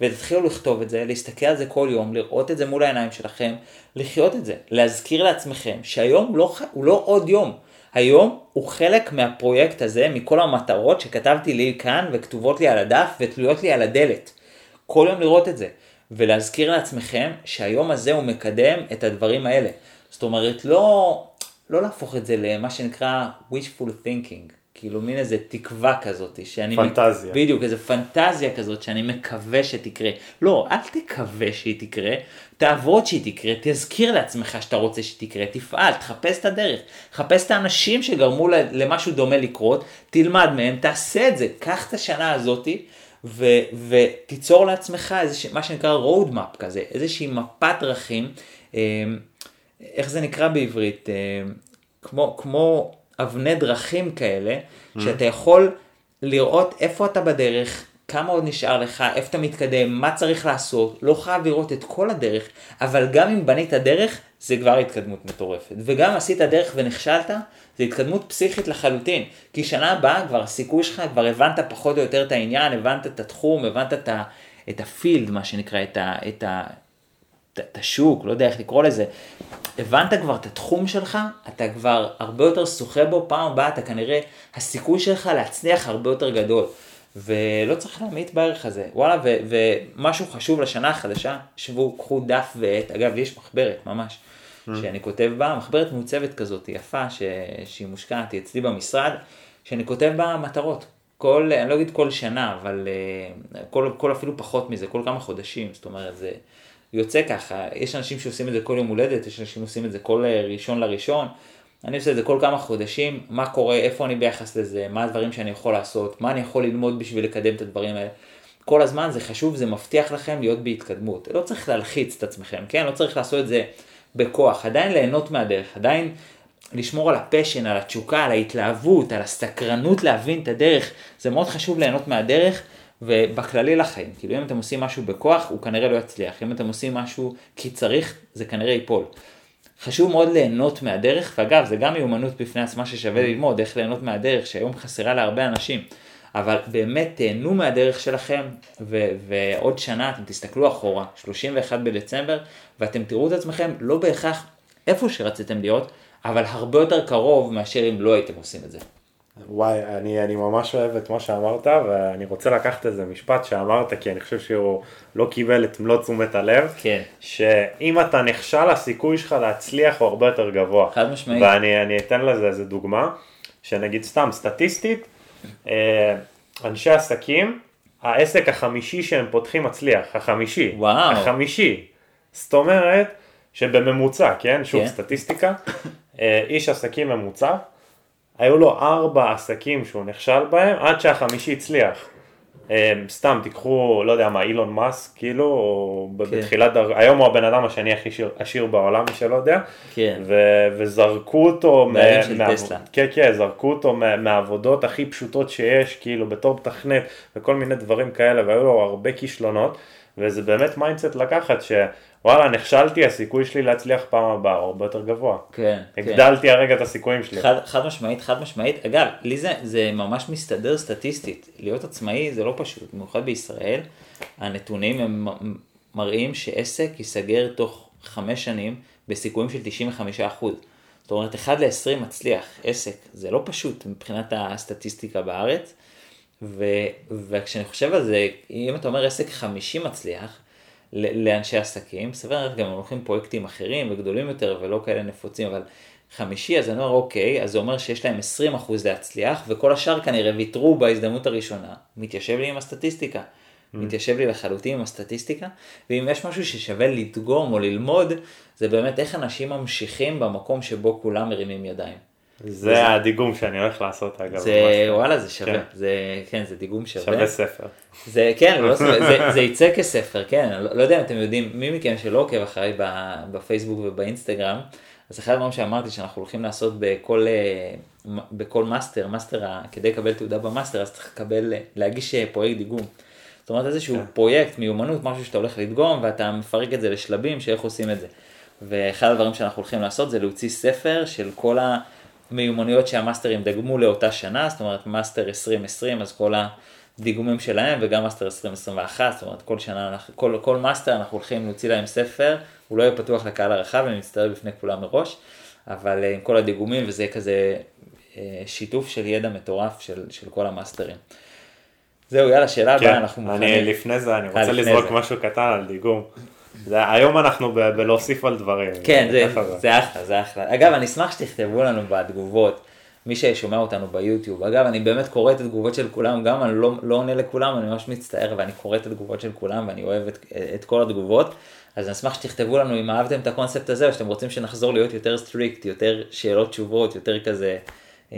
ותתחילו לכתוב את זה, להסתכל על זה כל יום, לראות את זה מול העיניים שלכם, לחיות את זה, להזכיר לעצמכם שהיום לא, הוא לא עוד יום. היום הוא חלק מהפרויקט הזה, מכל המטרות שכתבתי לי כאן וכתובות לי על הדף ותלויות לי על הדלת. כל יום לראות את זה. ולהזכיר לעצמכם שהיום הזה הוא מקדם את הדברים האלה. זאת אומרת, לא, לא להפוך את זה למה שנקרא wishful thinking. כאילו מין איזה תקווה כזאת, שאני פנטזיה. בדיוק, איזה פנטזיה כזאת שאני מקווה שתקרה. לא, אל תקווה שהיא תקרה, תעבוד שהיא תקרה, תזכיר לעצמך שאתה רוצה שתקרה, תפעל, תחפש את הדרך, תחפש את האנשים שגרמו למשהו דומה לקרות, תלמד מהם, תעשה את זה, קח את השנה הזאת ו- ותיצור לעצמך איזה, מה שנקרא road map כזה, איזושהי מפת דרכים, איך זה נקרא בעברית, כמו, כמו, אבני דרכים כאלה, שאתה יכול לראות איפה אתה בדרך, כמה עוד נשאר לך, איפה אתה מתקדם, מה צריך לעשות, לא חייב לראות את כל הדרך, אבל גם אם בנית הדרך, זה כבר התקדמות מטורפת. וגם עשית הדרך ונכשלת, זה התקדמות פסיכית לחלוטין, כי שנה הבאה כבר הסיכוי שלך, כבר הבנת פחות או יותר את העניין, הבנת את התחום, הבנת את, ה, את הפילד, מה שנקרא, את ה... את ה את השוק, לא יודע איך לקרוא לזה, הבנת כבר את התחום שלך, אתה כבר הרבה יותר שוחה בו, פעם הבאה אתה כנראה, הסיכוי שלך להצליח הרבה יותר גדול, ולא צריך להמעיט בערך הזה, וואלה, ומשהו חשוב לשנה החדשה, שבו, קחו דף ועט, אגב, יש מחברת, ממש, שאני כותב בה, מחברת מעוצבת כזאת, יפה, שהיא מושקעת, היא אצלי במשרד, שאני כותב בה מטרות, כל, אני לא אגיד כל שנה, אבל כל אפילו פחות מזה, כל כמה חודשים, זאת אומרת, זה יוצא ככה, יש אנשים שעושים את זה כל יום הולדת, יש אנשים שעושים את זה כל ראשון לראשון, אני עושה את זה כל כמה חודשים, מה קורה, איפה אני ביחס לזה, מה הדברים שאני יכול לעשות, מה אני יכול ללמוד בשביל לקדם את הדברים האלה, כל הזמן, זה חשוב, זה מבטיח לכם להיות בהתקדמות. לא צריך להלחיץ את עצמכם, כן? לא צריך לעשות את זה בכוח. עדיין ליהנות מהדרך, עדיין לשמור על הפשן, על התשוקה, על ההתלהבות, על הסתקרנות להבין את הדרך. זה מאוד חשוב ליהנות מהדרך ובכללי לחיים. כאילו אם אתם עושים משהו בכוח, הוא כנראה לא יצליח. אם אתם עושים משהו כי צריך, זה כנראה ייפול. חשוב מאוד ליהנות מהדרך, ואגב, זה גם מיומנות בפני עצמה ששווה ללמוד, איך ליהנות מהדרך, שהיום חסרה להרבה אנשים. אבל באמת תהנו מהדרך שלכם, ו- ועוד שנה אתם תסתכלו אחורה, שלושים ואחד בדצמבר, ואתם תראו את עצמכם לא בהכרח איפה שרציתם להיות, אבל הרבה יותר קרוב מאשר אם לא הייתם עושים את זה. וואי, אני, אני ממש אוהב את מה שאמרת, ואני רוצה לקחת איזה משפט שאמרת, כי אני חושב שהוא לא קיבל את מלוא תשומת הלב, כן. שאם אתה נכשל, הסיכוי שלך להצליח הוא הרבה יותר גבוה. חד משמעית. ואני אני אתן לזה איזה דוגמה, שנגיד סתם סטטיסטית, אנשי עסקים, העסק החמישי שהם פותחים מצליח, החמישי, וואו. החמישי, זאת אומרת שבממוצע, כן, שוב כן. סטטיסטיקה, איש עסקים ממוצע, היו לו ארבע עסקים שהוא נכשל בהם, עד שהחמישי הצליח. סתם, תיקחו, לא יודע מה, אילון מאסק, כאילו, כן. בתחילת דרכה, היום הוא הבן אדם השני הכי שיר, עשיר בעולם, מי שלא יודע, כן. ו- וזרקו אותו, בעלים של מעב... טסלה. כן, כן, זרקו אותו מהעבודות הכי פשוטות שיש, כאילו, בתור תכנת, וכל מיני דברים כאלה, והיו לו הרבה כישלונות, וזה באמת מיינדסט לקחת ש... וואלה, נכשלתי, הסיכוי שלי להצליח פעם הבאה, הרבה יותר גבוה. כן. הגדלתי הרגע את הסיכויים שלי. חד, חד משמעית, חד משמעית. אגב, לי זה, זה ממש מסתדר סטטיסטית. להיות עצמאי זה לא פשוט. במיוחד בישראל, הנתונים הם מראים שעסק ייסגר תוך חמש שנים בסיכויים של תשעים וחמישה אחוז. זאת אומרת, אחד לעשרים מצליח, עסק. זה לא פשוט מבחינת הסטטיסטיקה בארץ. ו, וכשאני חושב על זה, אם אתה אומר עסק חמישים מצליח, לאנשי עסקים, סביר, גם הולכים פרויקטים אחרים וגדולים יותר ולא כאלה נפוצים, אבל חמישי, אז אני אומר אוקיי, אז זה אומר שיש להם עשרים אחוז להצליח, וכל השאר כנראה ויתרו בהזדמנות הראשונה, מתיישב לי עם הסטטיסטיקה, mm. מתיישב לי לחלוטין עם הסטטיסטיקה, ואם יש משהו ששווה לדגום או ללמוד, זה באמת איך אנשים ממשיכים במקום שבו כולם מרימים ידיים. זה וזה... הדיגום שאני הולך לעשות, אגב. זה, וואלה, זה שווה. כן. זה, כן, זה דיגום שווה. שווה ספר. זה, כן, לא, זה, זה יצא כספר, כן. לא, לא יודע אם אתם יודעים, מי מכם שלא עוקב אחרי בפייסבוק ובאינסטגרם, אז אחד הדברים שאמרתי שאנחנו הולכים לעשות בכל, בכל מאסטר, מאסטר, כדי לקבל תעודה במאסטר, אז צריך לקבל, להגיש פרויקט דיגום. זאת אומרת, איזשהו כן. פרויקט, מיומנות, משהו שאתה הולך לדגום, ואתה מפרק את זה לשלבים, שאיך עושים את זה. ואחד הדברים שאנחנו הולכים לעשות זה להוציא ספר של כל ה... מיומנויות שהמאסטרים דגמו לאותה שנה, זאת אומרת מאסטר עשרים עשרים, אז כל הדיגומים שלהם, וגם מאסטר עשרים עשרים ואחת, זאת אומרת כל שנה, כל, כל מאסטר אנחנו הולכים להוציא להם ספר, הוא לא יהיה פתוח לקהל הרחב, הם יצטרף בפני כולם מראש, אבל עם כל הדיגומים, וזה כזה שיתוף של ידע מטורף של, של כל המאסטרים. זהו, יאללה, שאלה כן, הבאה, אנחנו מוכנים. לפני זה, אני רוצה לזרוק משהו קטן על דיגום. זה, היום אנחנו ב- בלהוסיף על דברים. כן, זה, זה, זה אחלה, זה אחלה. אגב, אני אשמח שתכתבו לנו בתגובות, מי ששומע אותנו ביוטיוב. אגב, אני באמת קורא את התגובות של כולם, גם אני לא, לא עונה לכולם, אני ממש מצטער, ואני קורא את התגובות של כולם, ואני אוהב את, את כל התגובות. אז אני אשמח שתכתבו לנו אם אהבתם את הקונספט הזה, או שאתם רוצים שנחזור להיות יותר סטריקט, יותר שאלות תשובות, יותר כזה אה,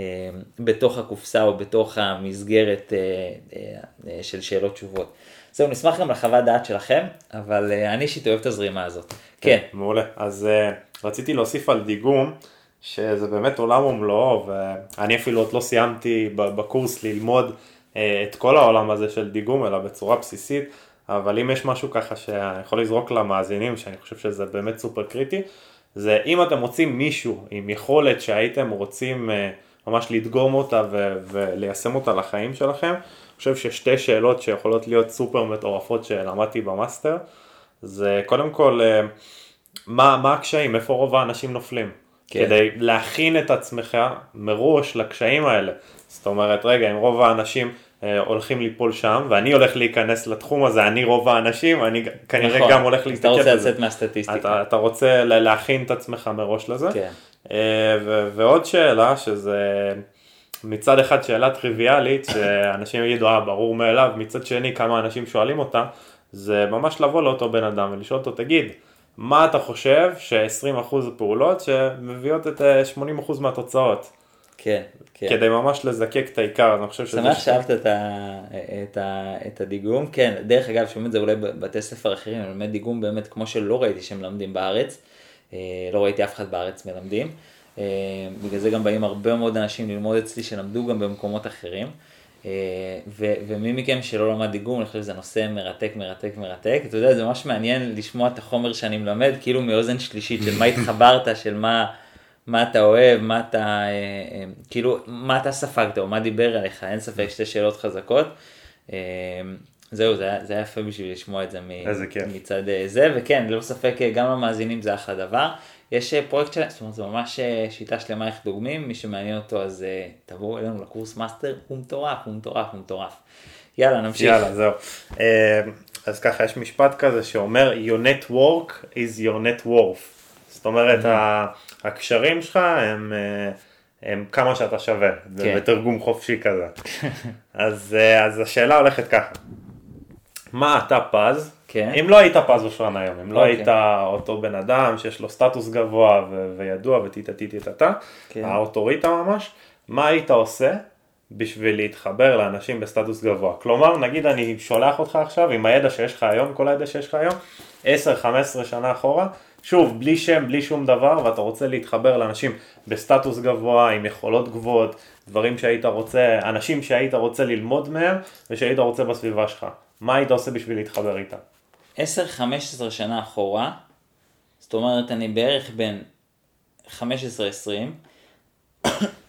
בתוך הקופסה או בתוך המסגרת אה, אה, אה, של שאלות תשובות. זהו, נשמח גם לחוות דעת שלכם, אבל uh, אני אישית אוהב את הזרימה הזאת. כן. כן. מעולה. אז uh, רציתי להוסיף על דיגום, שזה באמת עולם ומלואו, ואני אפילו עוד לא סיימתי בקורס ללמוד uh, את כל העולם הזה של דיגום, אלא בצורה בסיסית, אבל אם יש משהו ככה שאני יכול לזרוק למאזינים, שאני חושב שזה באמת סופר קריטי, זה אם אתם רוצים מישהו עם יכולת שהייתם רוצים uh, ממש לדגום אותה ו- וליישם אותה לחיים שלכם, אני חושב ששתי שאלות שיכולות להיות סופר מטורפות שלמדתי במאסטר, זה קודם כל, מה, מה הקשיים, איפה רוב האנשים נופלים? כן. כדי להכין את עצמך מראש לקשיים האלה. זאת אומרת, רגע, אם רוב האנשים אה, הולכים ליפול שם, ואני הולך להיכנס לתחום הזה, אני רוב האנשים, אני כנראה נכון. גם הולך להתקל בזה. אתה רוצה לצאת מהסטטיסטיקה. אתה, אתה רוצה להכין את עצמך מראש לזה. כן. אה, ו- ועוד שאלה שזה... מצד אחד שאלה טריוויאלית, שאנשים יגידו, אה, ברור מאליו, מצד שני כמה אנשים שואלים אותה, זה ממש לבוא לאותו בן אדם ולשאול אותו, תגיד, מה אתה חושב ש-עשרים אחוז פעולות שמביאות את שמונים אחוז מהתוצאות? כן. כדי ממש לזקק את העיקר, אני חושב שזה... שמח שאהבת את הדיגום, כן, דרך אגב, שומעים את זה אולי בתי ספר אחרים, אני לומד דיגום באמת כמו שלא ראיתי שהם מלמדים בארץ, לא ראיתי אף אחד בארץ מלמדים, בגלל זה גם באים הרבה מאוד אנשים ללמוד אצלי שלמדו גם במקומות אחרים, ומי מכם שלא למד דיגום, אני חושב שזה נושא מרתק, מרתק, מרתק, אתה יודע, זה ממש מעניין לשמוע את החומר שאני מלמד, כאילו מאוזן שלישית, של מה התחברת, של מה... מה אתה אוהב, מה אתה, כאילו, מה אתה ספגת, או מה דיבר עליך, אין ספק, שתי שאלות חזקות. זהו, זה היה, זה היה יפה בשביל לשמוע את זה מצד זה, וכן, לא ספק, גם למאזינים זה אחלה דבר. יש פרויקט שלנו, זאת אומרת, זה ממש שיטה שלמה איך דוגמים, מי שמעניין אותו, אז תבואו אלינו לקורס מאסטר, הוא מטורף, הוא מטורף, הוא מטורף. יאללה, נמשיך. יאללה, זהו. אז ככה, יש משפט כזה שאומר, your network is your net worth. זאת אומרת, הקשרים שלך הם, הם כמה שאתה שווה, זה בתרגום חופשי כזה. אז, אז השאלה הולכת ככה, מה אתה פז? אם לא היית פז אושרן היום, אם לא היית אותו בן אדם שיש לו סטטוס גבוה וידוע וטיטטיטטטה, האוטוריטה ממש, מה היית עושה בשביל להתחבר לאנשים בסטטוס גבוה? כלומר, נגיד אני שולח אותך עכשיו עם הידע שיש לך היום, כל הידע שיש לך היום, עשר חמש עשרה שנה אחורה, שוב, בלי שם, בלי שום דבר, ואתה רוצה להתחבר לאנשים בסטטוס גבוה, עם יכולות גבוהות, דברים שהיית רוצה, אנשים שהיית רוצה ללמוד מהם, ושהיית רוצה בסביבה שלך. מה היית עושה בשביל להתחבר איתם? עשר חמש עשרה שנה אחורה, זאת אומרת, אני בערך בין חמש עשרה עד עשרים,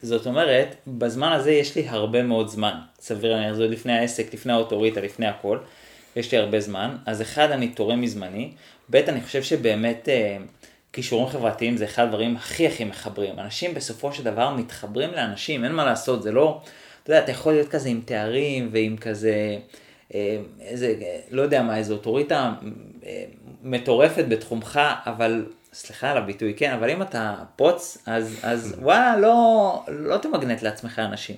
זאת אומרת, בזמן הזה יש לי הרבה מאוד זמן. סביר, אני ארזור לפני העסק, לפני האוטוריטה, לפני הכל. יש לי הרבה זמן, אז אחד, אני תורם מזמני, ב' אני חושב שבאמת אה, כישורים חברתיים זה אחד הדברים הכי הכי מחברים, אנשים בסופו של דבר מתחברים לאנשים, אין מה לעשות, זה לא, אתה יודע, אתה יכול להיות כזה עם תארים ועם כזה, אה, איזה, לא יודע מה, איזו אוטוריטה אה, מטורפת בתחומך, אבל, סליחה על הביטוי, כן, אבל אם אתה פוץ, אז, אז וואלה, לא, לא תמגנט לעצמך אנשים.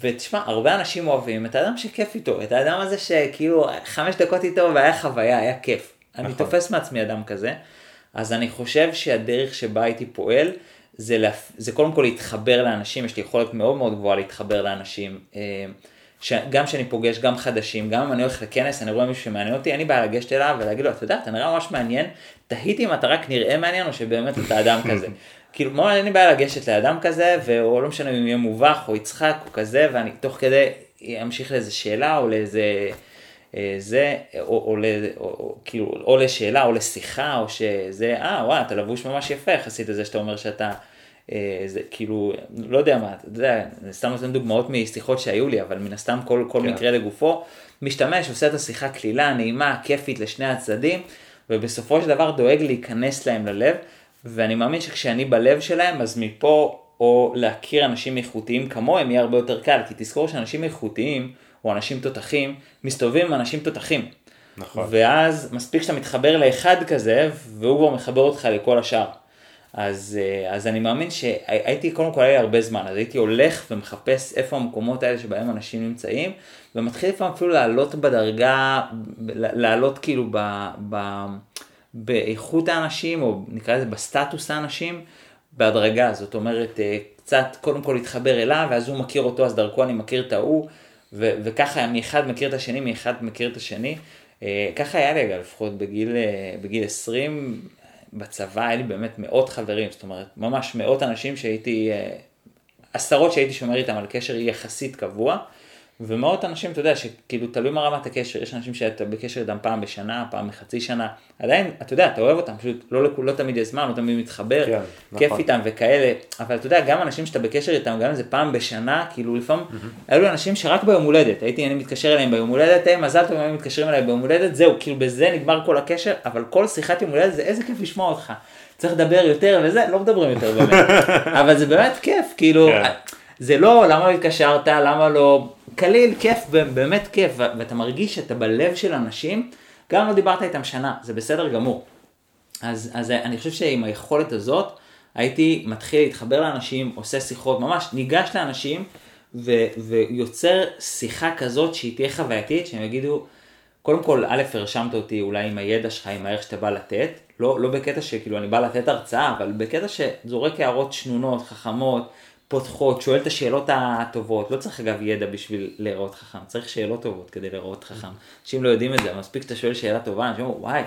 ותשמע, הרבה אנשים אוהבים את האדם שכיף איתו, את האדם הזה שכאילו חמש דקות איתו והיה חוויה, היה כיף. נכון. אני תופס מעצמי אדם כזה, אז אני חושב שהדרך שבה הייתי פועל, זה, לה... זה קודם כל להתחבר לאנשים, יש לי יכולת מאוד מאוד גבוהה להתחבר לאנשים, ש... גם שאני פוגש, גם חדשים, גם אם אני הולך לכנס, אני רואה מישהו שמעניין אותי, אני בא לגשת אליו ולהגיד לו, אתה יודע, אתה נראה ממש מעניין, תהיתי אם אתה רק נראה מעניין או שבאמת אתה אדם כזה. כאילו, מה, אני באה לגשת לאדם כזה, והוא לא משנה אם יהיה מובח או יצחק או כזה, ואני תוך כדי אמשיך לאיזה שאלה או לאיזה, זה, או, או, או, או, כאילו, או לשאלה או לשיחה, או שזה, אה, וואי, אתה לבוש ממש יפה, יחסית לזה שאתה אומר שאתה, אה, זה, כאילו, לא יודע מה, אתה יודע, סתם נותן דוגמאות משיחות שהיו לי, אבל מן הסתם כל, כל כן. מקרה לגופו, משתמש, עושה את השיחה כלילה, נעימה, כיפית לשני הצדדים, ובסופו של דבר דואג להיכנס להם ללב, ואני מאמין שכשאני בלב שלהם, אז מפה או להכיר אנשים איכותיים כמוהם יהיה הרבה יותר קל, כי תזכור שאנשים איכותיים או אנשים תותחים, מסתובבים עם אנשים תותחים. נכון. ואז מספיק שאתה מתחבר לאחד כזה, והוא כבר מחבר אותך לכל השאר. אז, אז אני מאמין שהייתי, קודם כל היה הרבה זמן, אז הייתי הולך ומחפש איפה המקומות האלה שבהם אנשים נמצאים, ומתחיל לפעמים אפילו לעלות בדרגה, לעלות כאילו ב... ב באיכות האנשים, או נקרא לזה בסטטוס האנשים, בהדרגה, זאת אומרת, קצת קודם כל להתחבר אליו, ואז הוא מכיר אותו, אז דרכו אני מכיר את ההוא, ו- וככה מאחד מכיר את השני, מאחד מכיר את השני, ככה היה לי, לפחות בגיל, בגיל עשרים, בצבא היה לי באמת מאות חברים, זאת אומרת, ממש מאות אנשים שהייתי, עשרות שהייתי שומר איתם על קשר יחסית קבוע, ומאות אנשים, אתה יודע, שכאילו תלוי מה רמת הקשר, יש אנשים שאתה בקשר איתם פעם בשנה, פעם מחצי שנה, עדיין, אתה יודע, אתה אוהב אותם, פשוט לא, לא תמיד יש זמן, לא תמיד מתחבר, כן, כיף נכון. איתם וכאלה, אבל אתה יודע, גם אנשים שאתה בקשר איתם, גם אם זה פעם בשנה, כאילו לפעמים, mm-hmm. היו אנשים שרק ביום הולדת, הייתי, אני מתקשר אליהם ביום הולדת, הם מזל טוב, הם מתקשרים אליי ביום הולדת, זהו, כאילו בזה נגמר כל הקשר, אבל כל שיחת יום הולדת זה איזה כיף לשמוע אותך, צריך לדבר יותר וזה, לא מדברים יותר באמת, אבל זה באמת כיף, כאילו, כן. זה לא, למה התקשרת, למה לא, קליל, כיף, באמת כיף, ואתה מרגיש שאתה בלב של אנשים, גם לא דיברת איתם שנה, זה בסדר גמור. אז, אז אני חושב שעם היכולת הזאת, הייתי מתחיל להתחבר לאנשים, עושה שיחות, ממש ניגש לאנשים, ו, ויוצר שיחה כזאת שהיא תהיה חווייתית, שהם יגידו, קודם כל, א', הרשמת אותי אולי עם הידע שלך, עם הערך שאתה בא לתת, לא, לא בקטע שכאילו אני בא לתת הרצאה, אבל בקטע שזורק הערות שנונות, חכמות, פותחות, שואל את השאלות הטובות, לא צריך אגב ידע בשביל להיראות חכם, צריך שאלות טובות כדי להיראות חכם, אנשים לא יודעים את זה, מספיק אתה שואל שאלה טובה, אנשים אומרים, וואי,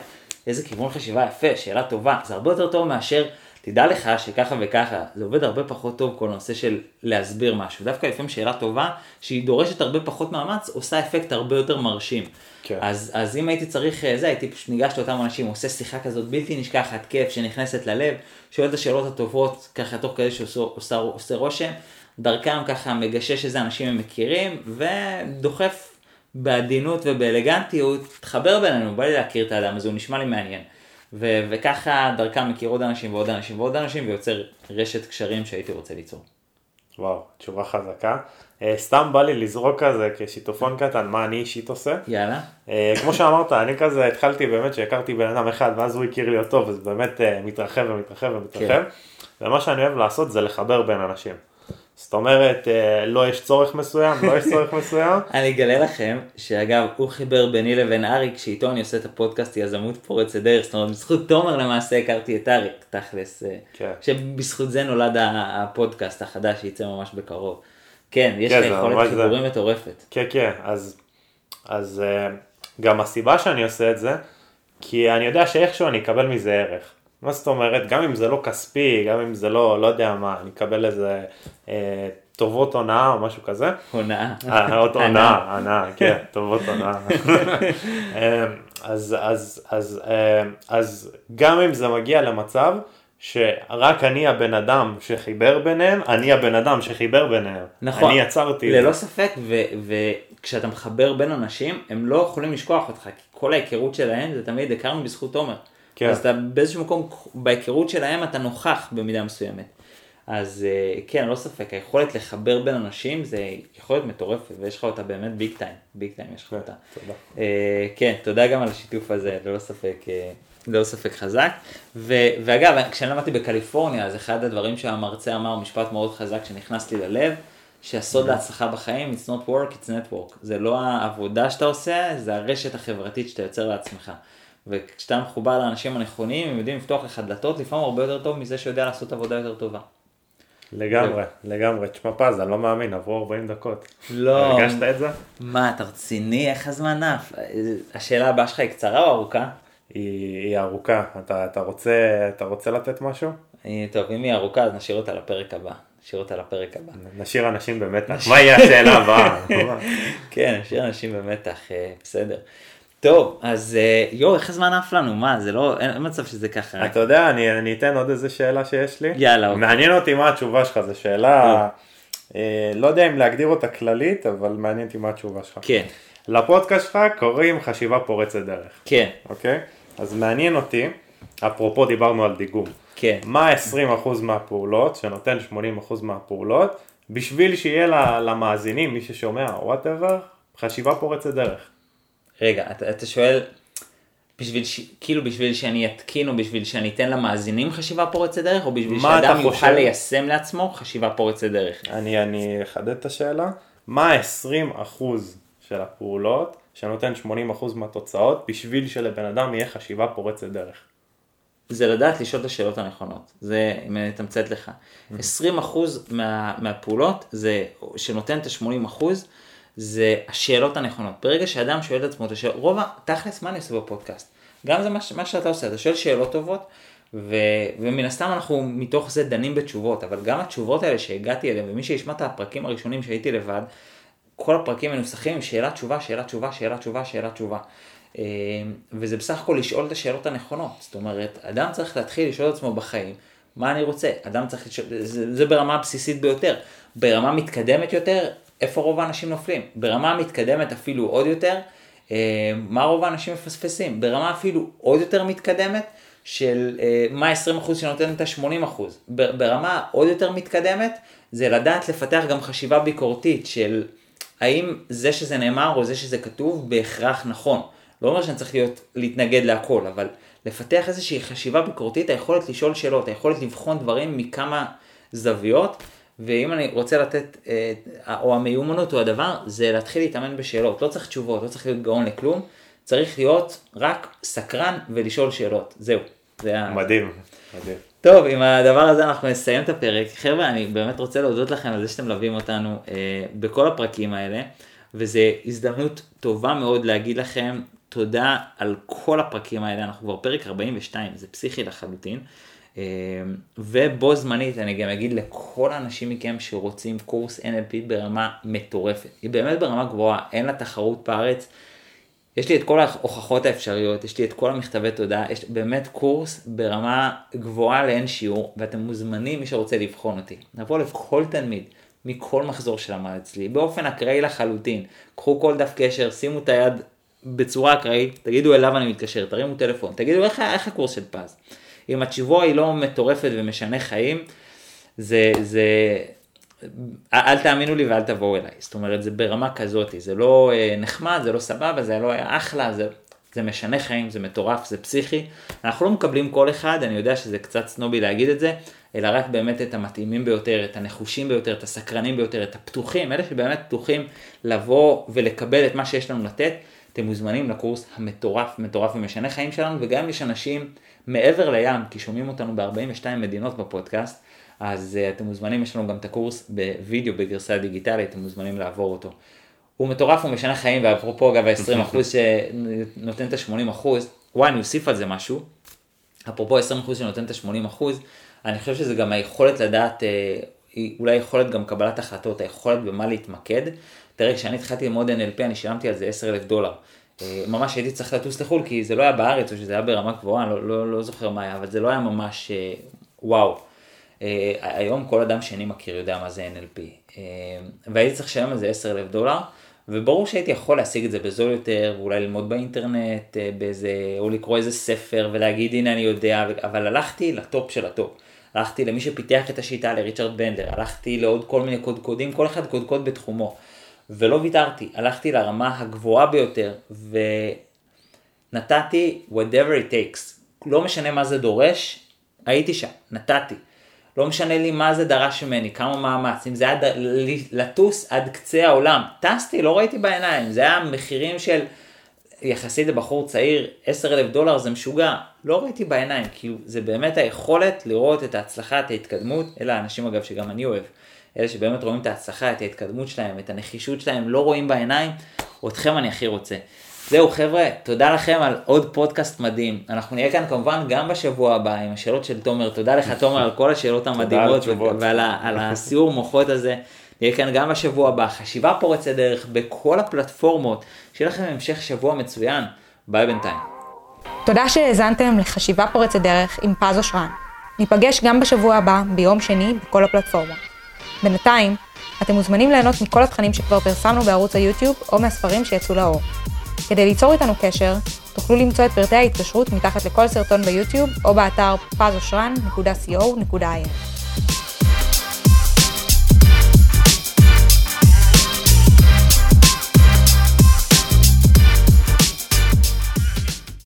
איזה כיוון חשיבה יפה, שאלה טובה, זה הרבה יותר טוב מאשר, תדע לך שככה וככה, זה עובד הרבה פחות טוב כל הנושא של להסביר משהו, דווקא לפעמים שאלה טובה, שהיא דורשת הרבה פחות מאמץ, עושה אפקט הרבה יותר מרשים, כן. אז, אז אם הייתי צריך זה, הייתי פשוט ניגש לאותם אנשים, עושה שיחה כזאת בלתי נשכחת, כיף, שנכנסת ללב, שואל את השאלות הטובות, ככה תוך כדי שעושה עושה, עושה רושם, דרכם ככה מגשש איזה אנשים הם מכירים, ודוחף בעדינות ובאלגנטיות, תחבר בינינו, בא לי להכיר את האדם הזה, הוא נשמע לי מעניין. ו- וככה דרכם מכיר עוד אנשים ועוד אנשים ועוד אנשים, ויוצר רשת קשרים שהייתי רוצה ליצור. וואו, תשובה חזקה. Uh, סתם בא לי לזרוק כזה כשיטופון קטן, מה אני אישית עושה. יאללה. Uh, כמו שאמרת, אני כזה התחלתי באמת שהכרתי בן אדם אחד, ואז הוא הכיר לי אותו, וזה באמת uh, מתרחב ומתרחב ומתרחב. כן. ומה שאני אוהב לעשות זה לחבר בין אנשים. זאת אומרת, לא יש צורך מסוים, לא יש צורך מסוים. אני אגלה לכם, שאגב, הוא חיבר ביני לבין אריק, שאיתו אני עושה את הפודקאסט יזמות פורצת דרך, זאת אומרת, בזכות תומר למעשה הכרתי את אריק, תכלס, שבזכות זה נולד הפודקאסט החדש, שייצא ממש בקרוב. כן, יש לי יכולת חיבורים מטורפת. כן, כן, אז גם הסיבה שאני עושה את זה, כי אני יודע שאיכשהו אני אקבל מזה ערך. מה זאת אומרת, גם אם זה לא כספי, גם אם זה לא, לא יודע מה, אני אקבל איזה אה, טובות הונאה או משהו כזה. הונאה. הונאה, הונאה, כן, טובות הונאה. אז, אז, אז, אה, אז גם אם זה מגיע למצב שרק אני הבן אדם שחיבר ביניהם, אני הבן אדם שחיבר ביניהם. נכון. אני יצרתי. ללא ספק, וכשאתה מחבר בין אנשים, הם לא יכולים לשכוח אותך, כי כל ההיכרות שלהם זה תמיד הכרנו בזכות עומר. כן. אז אתה באיזשהו מקום, בהיכרות שלהם אתה נוכח במידה מסוימת. אז כן, לא ספק, היכולת לחבר בין אנשים זה יכולת מטורפת, ויש לך אותה באמת ביג טיים, ביג טיים יש לך אותה. תודה. כן, תודה גם על השיתוף הזה, לא ספק, לא ספק חזק. ו- ואגב, כשאני למדתי בקליפורניה, אז אחד הדברים שהמרצה אמר, משפט מאוד חזק שנכנס לי ללב, שהסוד להצלחה בחיים, it's not work, it's network. זה לא העבודה שאתה עושה, זה הרשת החברתית שאתה יוצר לעצמך. וכשאתה מחובר לאנשים הנכונים, הם יודעים לפתוח לך דלתות, לפעמים הרבה יותר טוב מזה שיודע לעשות עבודה יותר טובה. לגמרי, לגמרי. תשמע פז, אני לא מאמין, עברו ארבעים דקות. לא. הרגשת את זה? מה, אתה רציני? איך הזמן נף? השאלה הבאה שלך היא קצרה או ארוכה? היא ארוכה. אתה רוצה לתת משהו? טוב, אם היא ארוכה, אז נשאיר אותה לפרק הבא. נשאיר אותה לפרק הבא. נשאיר אנשים במתח. מה יהיה השאלה הבאה? כן, נשאיר אנשים במתח. בסדר. טוב, אז יו, איך הזמן עף לנו? מה, זה לא, אין מצב שזה ככה. אתה יודע, אני, אני אתן עוד איזה שאלה שיש לי. יאללה. מעניין אותי מה התשובה שלך, זו שאלה, אה, לא יודע אם להגדיר אותה כללית, אבל מעניין אותי מה התשובה שלך. כן. לפודקאסט שלך קוראים חשיבה פורצת דרך. כן. אוקיי? אז מעניין אותי, אפרופו דיברנו על דיגום. כן. מה עשרים אחוז מהפעולות, שנותן שמונים אחוז מהפעולות, בשביל שיהיה למאזינים, מי ששומע, whatever, חשיבה פורצת דרך. רגע, אתה, אתה שואל, בשביל ש, כאילו בשביל שאני אתקין, או בשביל שאני אתן למאזינים חשיבה פורצת דרך, או בשביל שאדם יוכל ליישם לעצמו חשיבה פורצת דרך? אני, אני אחדד את השאלה. מה ה-עשרים אחוז של הפעולות, שנותן שמונים אחוז מהתוצאות, בשביל שלבן אדם יהיה חשיבה פורצת דרך? זה לדעת לשאול את השאלות הנכונות. זה, אם אני אתמצאת לך. עשרים אחוז מה, מהפעולות, זה, שנותן את ה-שמונים אחוז, זה השאלות הנכונות. ברגע שאדם שואל את עצמו, אתה שואל, רוב תכלס, מה אני עושה בפודקאסט? גם זה מה, מה שאתה עושה, אתה שואל שאלות טובות, ו, ומן הסתם אנחנו מתוך זה דנים בתשובות, אבל גם התשובות האלה שהגעתי אליהם, ומי שישמע את הפרקים הראשונים שהייתי לבד, כל הפרקים מנוסחים עם שאלה תשובה, שאלה תשובה, שאלה תשובה, שאלה תשובה. וזה בסך הכל לשאול את השאלות הנכונות. זאת אומרת, אדם צריך להתחיל לשאול את עצמו בחיים, מה אני רוצה? אדם צריך לשאול, זה, זה ברמה הבסיסית ביותר. ברמה מתקדמת יותר, איפה רוב האנשים נופלים? ברמה המתקדמת אפילו עוד יותר, מה רוב האנשים מפספסים? ברמה אפילו עוד יותר מתקדמת, של מה עשרים אחוז שנותן את ה-שמונים אחוז. ברמה עוד יותר מתקדמת, זה לדעת לפתח גם חשיבה ביקורתית, של האם זה שזה נאמר או זה שזה כתוב בהכרח נכון. לא אומר שאני צריך להיות, להתנגד להכל, אבל לפתח איזושהי חשיבה ביקורתית, היכולת לשאול שאלות, היכולת לבחון דברים מכמה זוויות, ואם אני רוצה לתת, או המיומנות או הדבר, זה להתחיל להתאמן בשאלות. לא צריך תשובות, לא צריך להיות גאון לכלום, צריך להיות רק סקרן ולשאול שאלות. זהו. מדהים, טוב, עם הדבר הזה אנחנו נסיים את הפרק. חבר'ה, אני באמת רוצה להודות לכם על זה שאתם מלווים אותנו אה, בכל הפרקים האלה, וזו הזדמנות טובה מאוד להגיד לכם תודה על כל הפרקים האלה. אנחנו כבר פרק ארבעים ושתיים, זה פסיכי לחלוטין, אה, ובו זמנית אני גם אגיד לכל האנשים מכם שרוצים קורס אן אל פי ברמה מטורפת, היא באמת ברמה גבוהה, אין לה תחרות בארץ, יש לי את כל ההוכחות האפשריות, יש לי את כל המכתבי תודה, יש באמת קורס ברמה גבוהה לאין שיעור, ואתם מוזמנים, מי שרוצה לבחון אותי, נבוא לכל תלמיד, מכל מחזור שלמד אצלי, באופן אקראי לחלוטין, קחו כל דף קשר, שימו את היד בצורה אקראית, תגידו אליו אני מתקשר, תרימו טלפון, תגידו איך, איך הקורס של פז, אם התשובה היא לא מטורפת ומשנה חיים, זה... זה... אל תאמינו לי ואל תבואו אליי, זאת אומרת זה ברמה כזאת, זה לא נחמד, זה לא סבבה, זה לא אחלה, זה, זה משנה חיים, זה מטורף, זה פסיכי, אנחנו לא מקבלים כל אחד, אני יודע שזה קצת סנובי להגיד את זה, אלא רק באמת את המתאימים ביותר, את הנחושים ביותר, את הסקרנים ביותר, את הפתוחים, אלה שבאמת פתוחים לבוא ולקבל את מה שיש לנו לתת, אתם מוזמנים לקורס המטורף, מטורף ומשנה חיים שלנו, וגם יש אנשים מעבר לים, כי שומעים אותנו ב-ארבעים ושתיים מדינות בפודקאסט, אז uh, אתם מוזמנים, יש לנו גם את הקורס בווידאו בגרסה דיגיטלית, אתם מוזמנים לעבור אותו. הוא מטורף, הוא משנה חיים, ואפרופו אגב ה-עשרים אחוז שנותן את ה-שמונים אחוז, וואי, אני אוסיף על זה משהו, אפרופו עשרים אחוז שנותן את ה-שמונים אחוז, אני חושב שזה גם היכולת לדעת, אולי יכולת גם קבלת החלטות, היכולת במה להתמקד. תראה, כשאני התחלתי ללמוד אן אל פי, אני שילמתי על זה עשרת אלפים דולר. ממש הייתי צריך לטוס לחול, כי זה לא היה בארץ, או שזה היה ברמה גבוהה, אני לא, לא, לא זוכר מה היה, אבל זה לא היה ממש, וואו. Uh, היום כל אדם שאני מכיר יודע מה זה אן אל פי, uh, והייתי צריך לשלם על זה עשרת אלפים דולר, וברור שהייתי יכול להשיג את זה בזול יותר, ואולי ללמוד באינטרנט, uh, באיזה, או לקרוא איזה ספר ולהגיד הנה אני יודע, אבל הלכתי לטופ של הטופ, הלכתי למי שפיתח את השיטה, לריצ'רד בנדר, הלכתי לעוד כל מיני קודקודים, כל אחד קודקוד בתחומו, ולא ויתרתי, הלכתי לרמה הגבוהה ביותר, ונתתי whatever it takes, לא משנה מה זה דורש, הייתי שם, נתתי, לא משנה לי מה זה דרש ממני, כמה מאמץ, אם זה היה ד... לטוס עד קצה העולם, טסתי, לא ראיתי בעיניים, זה היה מחירים של, יחסית לבחור צעיר, עשרת אלפים דולר זה משוגע, לא ראיתי בעיניים, כי זה באמת היכולת לראות את ההצלחה, את ההתקדמות, אלה האנשים אגב שגם אני אוהב, אלה שבאמת רואים את ההצלחה, את ההתקדמות שלהם, את הנחישות שלהם, לא רואים בעיניים, אתכם אני הכי רוצה. זהו חבר'ה, תודה לכם על עוד פודקאסט מדהים, אנחנו נהיה כאן כמובן גם בשבוע הבא עם השאלות של תומר, תודה לך תומר על כל השאלות המדהימות ועל על הסיור מוחות הזה, נהיה כאן גם בשבוע הבא, חשיבה פורצת דרך בכל הפלטפורמות, שיהיה לכם המשך שבוע מצוין, ביי בינתיים. תודה שהאזנתם לחשיבה פורצת דרך עם פז אושרן, ניפגש גם בשבוע הבא ביום שני בכל הפלטפורמות, בינתיים אתם מוזמנים ליהנות מכל התכנים שכבר פרסמנו בערוץ היוטיוב או מהספרים שיצאו לאור. כדי ליצור איתנו קשר, תוכלו למצוא את פרטי ההתקשרות מתחת לכל סרטון ביוטיוב או באתר פז אושרן נקודה סי או נקודה איי אן.